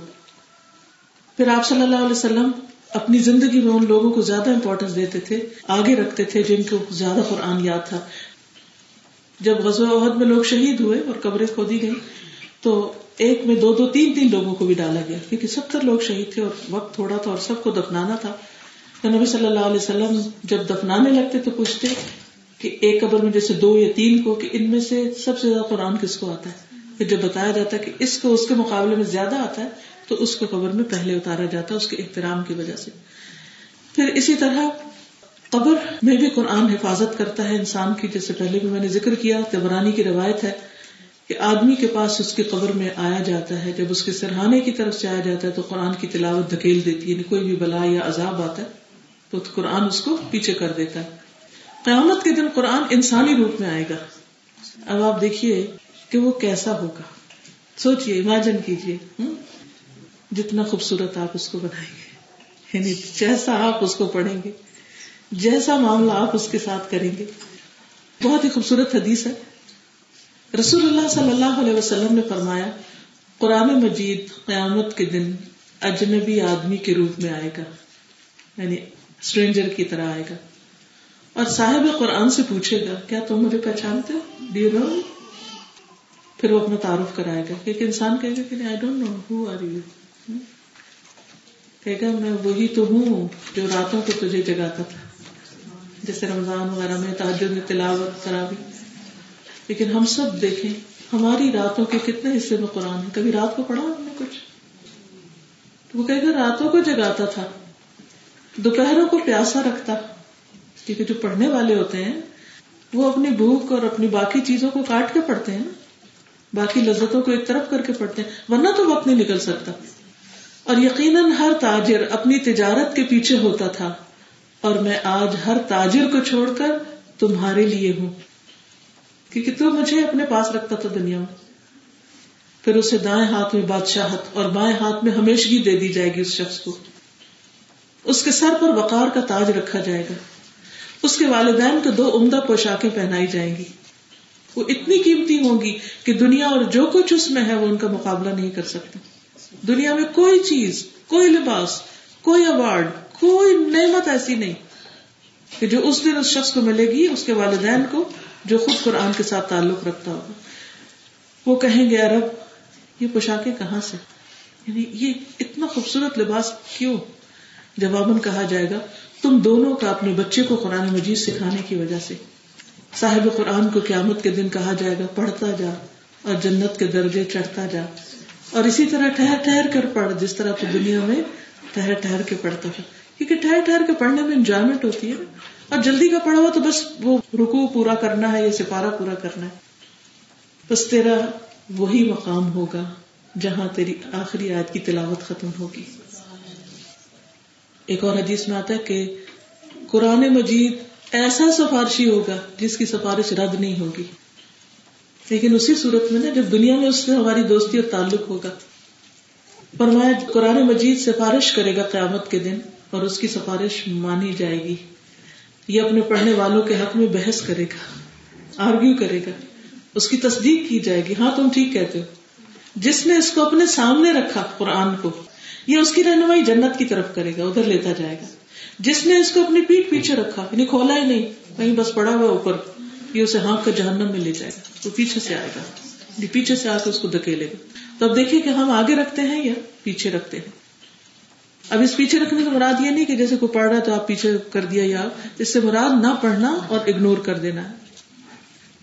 پھر آپ صلی اللہ علیہ وسلم اپنی زندگی میں ان لوگوں کو زیادہ امپورٹینس دیتے تھے، آگے رکھتے تھے جن کو زیادہ قرآن یاد تھا. جب غزوہ احد میں لوگ شہید ہوئے اور قبریں کھودی گئی تو ایک میں 2-3 لوگوں کو بھی ڈالا گیا، کیونکہ 70 لوگ شہید تھے اور وقت تھوڑا تھا اور سب کو دفنانا تھا. تو نبی صلی اللہ علیہ وسلم جب دفنانے لگتے تو پوچھتے کہ ایک قبر میں جیسے 2 یا 3 کو، کہ ان میں سے سب سے زیادہ قرآن کس کو آتا ہے. پھر جب بتایا جاتا ہے کہ اس کو اس کے مقابلے میں زیادہ آتا ہے تو اس کو قبر میں پہلے اتارا جاتا ہے، اس کے احترام کی وجہ سے. پھر اسی طرح قبر میں بھی قرآن حفاظت کرتا ہے انسان کی، جیسے پہلے بھی میں نے ذکر کیا، طبرانی کی روایت ہے کہ آدمی کے پاس اس کی قبر میں آیا جاتا ہے، جب اس کے سرہانے کی طرف سے آیا جاتا ہے تو قرآن کی تلاوت دھکیل دیتی ہے، یعنی کوئی بھی بلا یا عذاب آتا ہے تو قرآن اس کو پیچھے کر دیتا ہے. قیامت کے دن قرآن انسانی روپ میں آئے گا. اب آپ دیکھیے کہ وہ کیسا ہوگا, سوچئے, امیجن کیجئے, جتنا خوبصورت آپ اس کو بنائیں گے, یعنی جیسا آپ اس کو پڑھیں گے, جیسا معاملہ آپ اس کے ساتھ کریں گے. بہت ہی خوبصورت حدیث ہے. رسول اللہ صلی اللہ علیہ وسلم نے فرمایا, قرآن مجید قیامت کے دن اجنبی آدمی کے روپ میں آئے گا, یعنی اسٹرینجر کی طرح آئے گا, اور صاحب قرآن سے پوچھے گا, کیا تم مجھے پہچانتے ہو, ڈو یو نو؟ پھر وہ اپنا تعارف کرائے گا. ایک انسان کہے گا کہ نہیں, I don't know, who are you? کہے گا, میں وہی تو ہوں جو راتوں کو تجھے جگاتا تھا, جیسے رمضان وغیرہ میں تہجد میں تلاوت تراوی. لیکن ہم سب دیکھیں, ہماری راتوں کے کتنے حصے میں قرآن ہے. کبھی رات کو پڑھا ہم نے کچھ؟ تو وہ کہے گا, راتوں کو جگاتا تھا, دوپہروں کو پیاسا رکھتا. کیونکہ جو پڑھنے والے ہوتے ہیں وہ اپنی بھوک اور اپنی باقی چیزوں کو کاٹ کے پڑھتے ہیں, باقی لذتوں کو ایک طرف کر کے پڑھتے ہیں, ورنہ تو وقت نہیں نکل سکتا. اور یقیناً ہر تاجر اپنی تجارت کے پیچھے ہوتا تھا, اور میں آج ہر تاجر کو چھوڑ کر تمہارے لیے ہوں, کیونکہ تو مجھے اپنے پاس رکھتا تھا دنیا میں. پھر اسے دائیں ہاتھ میں بادشاہت اور بائیں ہاتھ میں ہمیشگی دے دی جائے گی. اس شخص کو اس کے سر پر وقار کا تاج رکھا جائے گا, اس کے والدین کو 2 عمدہ پوشاکیں پہنائی جائیں گی. وہ اتنی قیمتی ہوں گی کہ دنیا اور جو کچھ اس میں ہے وہ ان کا مقابلہ نہیں کر سکتے. دنیا میں کوئی چیز, کوئی لباس, کوئی ایوارڈ, کوئی نعمت ایسی نہیں کہ جو اس دن اس شخص کو ملے گی, اس کے والدین کو, جو خود قرآن کے ساتھ تعلق رکھتا ہوگا. وہ کہیں گے, رب یہ پوشاکیں کہاں سے, یعنی یہ اتنا خوبصورت لباس کیوں؟ جواباً کہا جائے گا, تم دونوں کا اپنے بچے کو قرآن مجید سکھانے کی وجہ سے. صاحب قرآن کو قیامت کے دن کہا جائے گا, پڑھتا جا اور جنت کے درجے چڑھتا جا, اور اسی طرح ٹھہر ٹھہر کر پڑھ جس طرح تو دنیا میں ٹھہر ٹھہر کے پڑھتا تھا. کیونکہ ٹھہر ٹھہر کے پڑھنے میں انجوائمنٹ ہوتی ہے, اور جلدی کا پڑھا ہوا تو بس وہ رکوع پورا کرنا ہے یا سپارہ پورا کرنا ہے. بس تیرا وہی مقام ہوگا جہاں تیری آخری آیت کی تلاوت ختم ہوگی. ایک اور حدیث میں آتا ہے کہ قرآن مجید ایسا سفارشی ہوگا جس کی سفارش رد نہیں ہوگی. لیکن اسی صورت میں نا, جب دنیا میں اس سے ہماری دوستی اور تعلق ہوگا. فرمایا, قرآن مجید سفارش کرے گا قیامت کے دن اور اس کی سفارش مانی جائے گی. یہ اپنے پڑھنے والوں کے حق میں بحث کرے گا, آرگیو کرے گا, اس کی تصدیق کی جائے گی, ہاں تم ٹھیک کہتے ہو. جس نے اس کو اپنے سامنے رکھا قرآن کو, یہ اس کی رہنمائی جنت کی طرف کرے گا, ادھر لیتا جائے گا. جس نے اس کو اپنی پیٹ پیچھے رکھا, یعنی کھولا ہی نہیں, کہیں بس پڑا ہوا اوپر, یہ اسے ہانک کر جہنم میں لے جائے گا. وہ پیچھے سے آئے گا, پیچھے سے آ کر اس کو دھکیلے گا. تو اب دیکھیں کہ ہم آگے رکھتے ہیں یا پیچھے رکھتے ہیں. اب اس پیچھے رکھنے کا مراد یہ نہیں کہ جیسے کوئی پڑھ رہا ہے تو آپ پیچھے کر دیا, یا اس سے مراد نہ پڑھنا اور اگنور کر دینا ہے.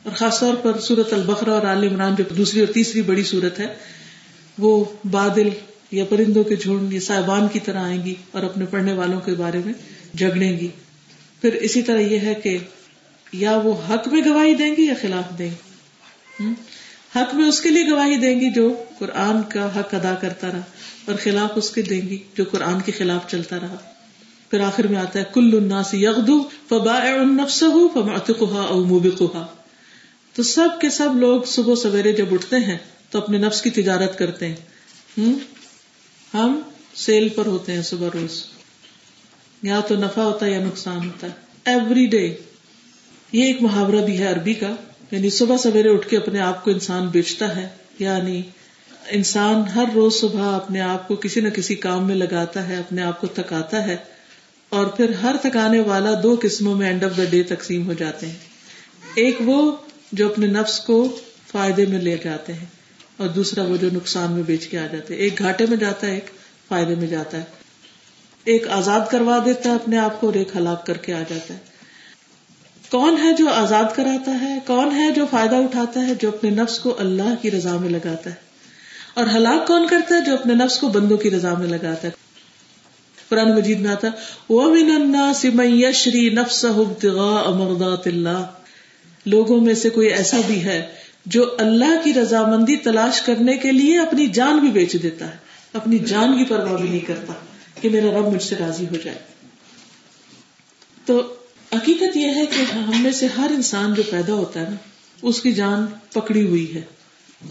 اور خاص طور پر سورۃ البقرہ اور آل عمران, جو دوسری اور تیسری بڑی سورت ہے, وہ بادل یا پرندوں کے جھنڈ یا صاحبان کی طرح آئیں گی اور اپنے پڑھنے والوں کے بارے میں جھگڑیں گی. پھر اسی طرح یہ ہے کہ یا وہ حق میں گواہی دیں گی یا خلاف دیں گی. حق میں اس کے لیے گواہی دیں گی جو قرآن کا حق ادا کرتا رہا, اور خلاف اس کے دیں گی جو قرآن کے خلاف چلتا رہا. پھر آخر میں آتا ہے, کل الناس یغدو فبائع نفسه فمعتقها او موبقها. تو سب کے سب لوگ صبح سویرے جب اٹھتے ہیں تو اپنے نفس کی تجارت کرتے ہیں. ہم سیل پر ہوتے ہیں صبح روز, یا تو نفع ہوتا ہے یا نقصان ہوتا ہے, ایوری ڈے. یہ ایک محاورہ بھی ہے عربی کا, یعنی صبح سویرے اٹھ کے اپنے آپ کو انسان بیچتا ہے, یعنی انسان ہر روز صبح اپنے آپ کو کسی نہ کسی کام میں لگاتا ہے, اپنے آپ کو تھکاتا ہے, اور پھر ہر تھکانے والا 2 قسموں میں اینڈ آف دا ڈے تقسیم ہو جاتے ہیں. ایک وہ جو اپنے نفس کو فائدے میں لے جاتے ہیں, اور دوسرا وہ جو نقصان میں بیچ کے آ جاتے ہیں. ایک گھاٹے میں جاتا ہے, ایک فائدے میں جاتا ہے. ایک آزاد کروا دیتا ہے اپنے آپ کو, اور ایک ہلاک کر کے آ جاتا ہے. کون ہے جو آزاد کراتا ہے, کون ہے جو فائدہ اٹھاتا ہے؟ جو اپنے نفس کو اللہ کی رضا میں لگاتا ہے. اور ہلاک کون کرتا ہے؟ جو اپنے نفس کو بندوں کی رضا میں لگاتا ہے. قرآن مجید میں آتا ہے, وَمِنَ النَّاسِ مَن يَشْرِي نَفْسَهُ ابْتِغَاءَ مَرْضَاتِ اللَّهِ. لوگوں میں سے کوئی ایسا بھی ہے جو اللہ کی رضامندی تلاش کرنے کے لیے اپنی جان بھی بیچ دیتا ہے, اپنی جان کی پرواہ بھی نہیں کرتا کہ میرا رب مجھ سے راضی ہو جائے. تو حقیقت یہ ہے کہ ہم میں سے ہر انسان جو پیدا ہوتا ہے نا اس کی جان پکڑی ہوئی ہے،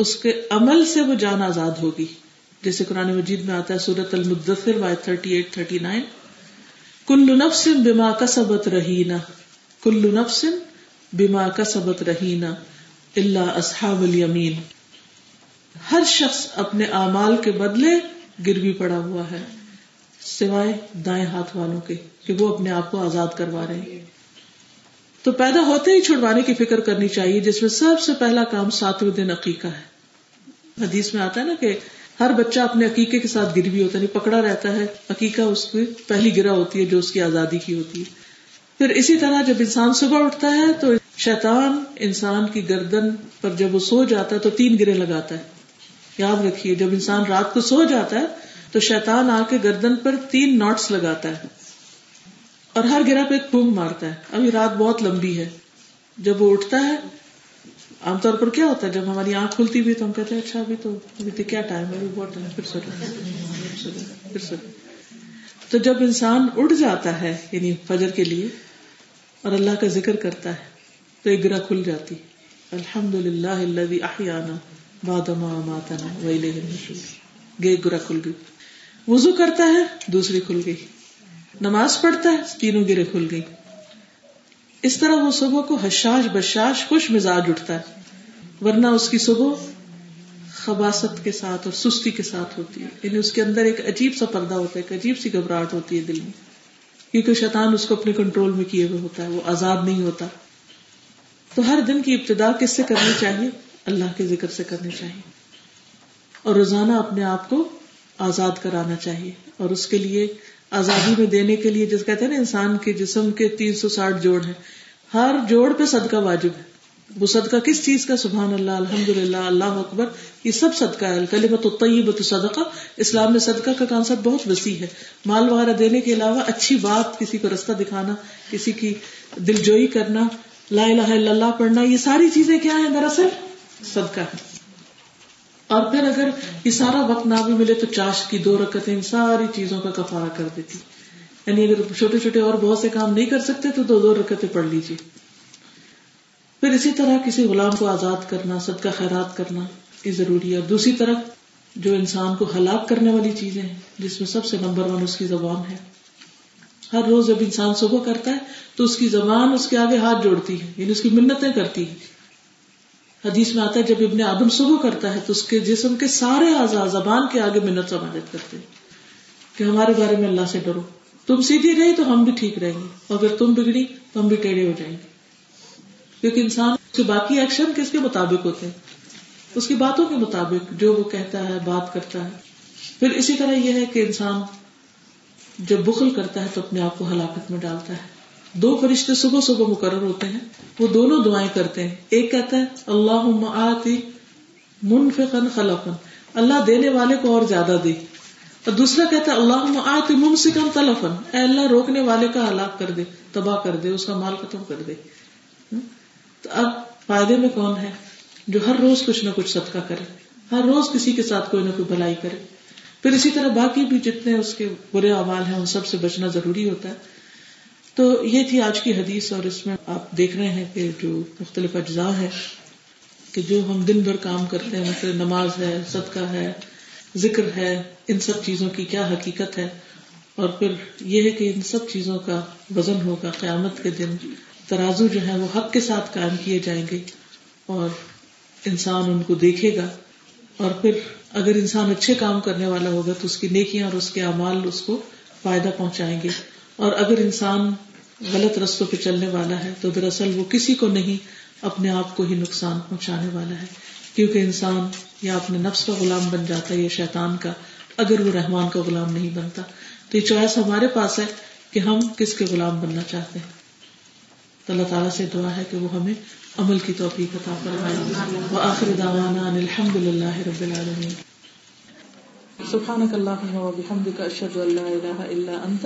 اس کے عمل سے وہ جان آزاد ہوگی، جیسے قرآن مجید میں آتا ہے سورۃ المدثر آیت 38-39 کل نفس بما کسبت رہینا، کل نفس بما کسبت رہینا الا اصحاب الیمین، ہر شخص اپنے اعمال کے بدلے گروی پڑا ہوا ہے سوائے دائیں ہاتھ والوں کے کہ وہ اپنے آپ کو آزاد کروا رہے ہیں۔ تو پیدا ہوتے ہی چھڑوانے کی فکر کرنی چاہیے، جس میں سب سے پہلا کام 7ویں دن عقیقہ ہے۔ حدیث میں آتا ہے نا کہ ہر بچہ اپنے عقیقے کے ساتھ گروی ہوتا ہے، پکڑا رہتا ہے، عقیقہ اس کی پہلی گرہ ہوتی ہے جو اس کی آزادی کی ہوتی ہے۔ پھر اسی طرح جب انسان صبح اٹھتا ہے تو شیطان انسان کی گردن پر جب وہ سو جاتا ہے تو 3 گرے لگاتا ہے۔ یاد رکھیے جب انسان رات کو سو جاتا ہے تو شیطان آ کے گردن پر 3 ناٹس لگاتا ہے اور ہر گرہ پہ ایک پھونک مارتا ہے۔ ابھی رات بہت لمبی ہے، جب وہ اٹھتا ہے عام طور پر کیا ہوتا ہے جب ہماری آنکھ کھلتی بھی تو ہم کہتے ہیں اچھا ابھی تو کیا ٹائم ہے، بہت ٹائم، پھر سو جائے۔ تو جب انسان اٹھ جاتا ہے یعنی فجر کے لیے اور اللہ کا ذکر کرتا ہے تو ایک گرہ کھل جاتی، الحمدللہ الذی احیانا بعد ما اماتنا و الیہ النشور، ایک گرہ کھل گئی۔ وضو کرتا ہے، دوسری کھل گئی۔ نماز پڑھتا ہے، 3 گرے کھل گئی۔ اس طرح وہ صبح کو حشاش بشاش خوش مزاج اٹھتا ہے، ورنہ اس کی صبح خباثت کے ساتھ اور سستی کے ساتھ ہوتی ہے، یعنی اس کے اندر ایک عجیب سا پردہ ہوتا ہے، ایک عجیب سی گھبراہٹ ہوتی ہے دل میں، کیونکہ شیطان اس کو اپنے کنٹرول میں کیے ہوئے ہوتا ہے، وہ آزاد نہیں ہوتا۔ تو ہر دن کی ابتدا کس سے کرنی چاہیے؟ اللہ کے ذکر سے کرنی چاہیے، اور روزانہ اپنے آپ کو آزاد کرانا چاہیے، اور اس کے لیے آزادی میں دینے کے لیے جس کہتے ہیں نا انسان کے جسم کے 360 جوڑ ہیں، ہر جوڑ پہ صدقہ واجب ہے۔ وہ صدقہ کس چیز کا؟ سبحان اللہ، الحمدللہ، اللہ اکبر، یہ سب صدقہ ہے۔ الکلمۃ الطیبۃ صدقہ، اسلام میں صدقہ کا کانسیپٹ بہت وسیع ہے، مال وغیرہ دینے کے علاوہ اچھی بات، کسی کو رستہ دکھانا، کسی کی دلجوئی کرنا، لا الہ الا اللہ پڑھنا، یہ ساری چیزیں کیا ہیں؟ دراصل صدقہ ہے۔ اور پھر اگر یہ سارا وقت نہ بھی ملے تو چاشت کی 2 رکعتیں ان ساری چیزوں کا کفارہ کر دیتی، یعنی اگر چھوٹے چھوٹے اور بہت سے کام نہیں کر سکتے تو 2 رکعتیں پڑھ لیجیے۔ پھر اسی طرح کسی غلام کو آزاد کرنا، صدقہ خیرات کرنا، یہ ضروری ہے۔ دوسری طرف جو انسان کو ہلاک کرنے والی چیزیں ہیں، جس میں سب سے نمبر 1 اس کی زبان ہے۔ ہر روز جب انسان صبح کرتا ہے تو اس کی زبان اس کے آگے ہاتھ جوڑتی ہے، یعنی اس کی منتیں کرتی ہے۔ حدیث میں آتا ہے جب ابن آدم صبح کرتا ہے تو اس کے جسم کے سارے اعضاء زبان کے آگے منت سماجت کرتے ہیں کہ ہمارے بارے میں اللہ سے ڈرو، تم سیدھی رہی تو ہم بھی ٹھیک رہیں گے، اگر تم بگڑی تو ہم بھی ٹیڑھے ہو جائیں گے۔ کیونکہ انسان کے باقی ایکشن کس کے مطابق ہوتے ہیں؟ اس کی باتوں کے مطابق، جو وہ کہتا ہے، بات کرتا ہے۔ پھر اسی طرح یہ ہے کہ انسان جب بخل کرتا ہے تو اپنے آپ کو ہلاکت میں ڈالتا ہے۔ 2 فرشتے صبح صبح مقرر ہوتے ہیں، وہ دونوں دعائیں کرتے ہیں۔ ایک کہتا ہے اللہم آتی منفقا خلقا، اللہ دینے والے کو اور زیادہ دے، اور دوسرا کہتا ہے اللہم آتی ممسکا تلفا، اے اللہ روکنے والے کا ہلاک کر دے، تباہ کر دے، اس کا مال ختم کر دے۔ تو اب فائدے میں کون ہے؟ جو ہر روز کچھ نہ کچھ صدقہ کرے، ہر روز کسی کے ساتھ کوئی نہ کوئی بھلائی کرے۔ پھر اسی طرح باقی بھی جتنے اس کے برے اعمال ہیں ان سب سے بچنا ضروری ہوتا ہے۔ تو یہ تھی آج کی حدیث، اور اس میں آپ دیکھ رہے ہیں کہ جو مختلف اجزاء ہیں کہ جو ہم دن بھر کام کرتے ہیں، مثلا نماز ہے، صدقہ ہے، ذکر ہے، ان سب چیزوں کی کیا حقیقت ہے، اور پھر یہ ہے کہ ان سب چیزوں کا وزن ہوگا قیامت کے دن، ترازو جو ہے وہ حق کے ساتھ قائم کیے جائیں گے اور انسان ان کو دیکھے گا۔ اور پھر اگر انسان اچھے کام کرنے والا ہوگا تو اس کی نیکیاں اور اس کے اعمال اس کو فائدہ پہنچائیں گے، اور اگر انسان غلط رستوں پہ چلنے والا ہے تو دراصل وہ کسی کو نہیں، اپنے آپ کو ہی نقصان پہنچانے والا ہے، کیونکہ انسان یا اپنے نفس کا غلام بن جاتا ہے یا شیطان کا، اگر وہ رحمان کا غلام نہیں بنتا۔ تو یہ چوائس ہمارے پاس ہے کہ ہم کس کے غلام بننا چاہتے ہیں۔ تو اللہ تعالیٰ سے دعا ہے کہ وہ ہمیں عمل کی توفیق عطا فرمائے۔ وآخر دعوانا ان الحمدللہ رب العالمین۔ سبحانک اللہم وبحمدک، اشہد ان لا الہ الا انت،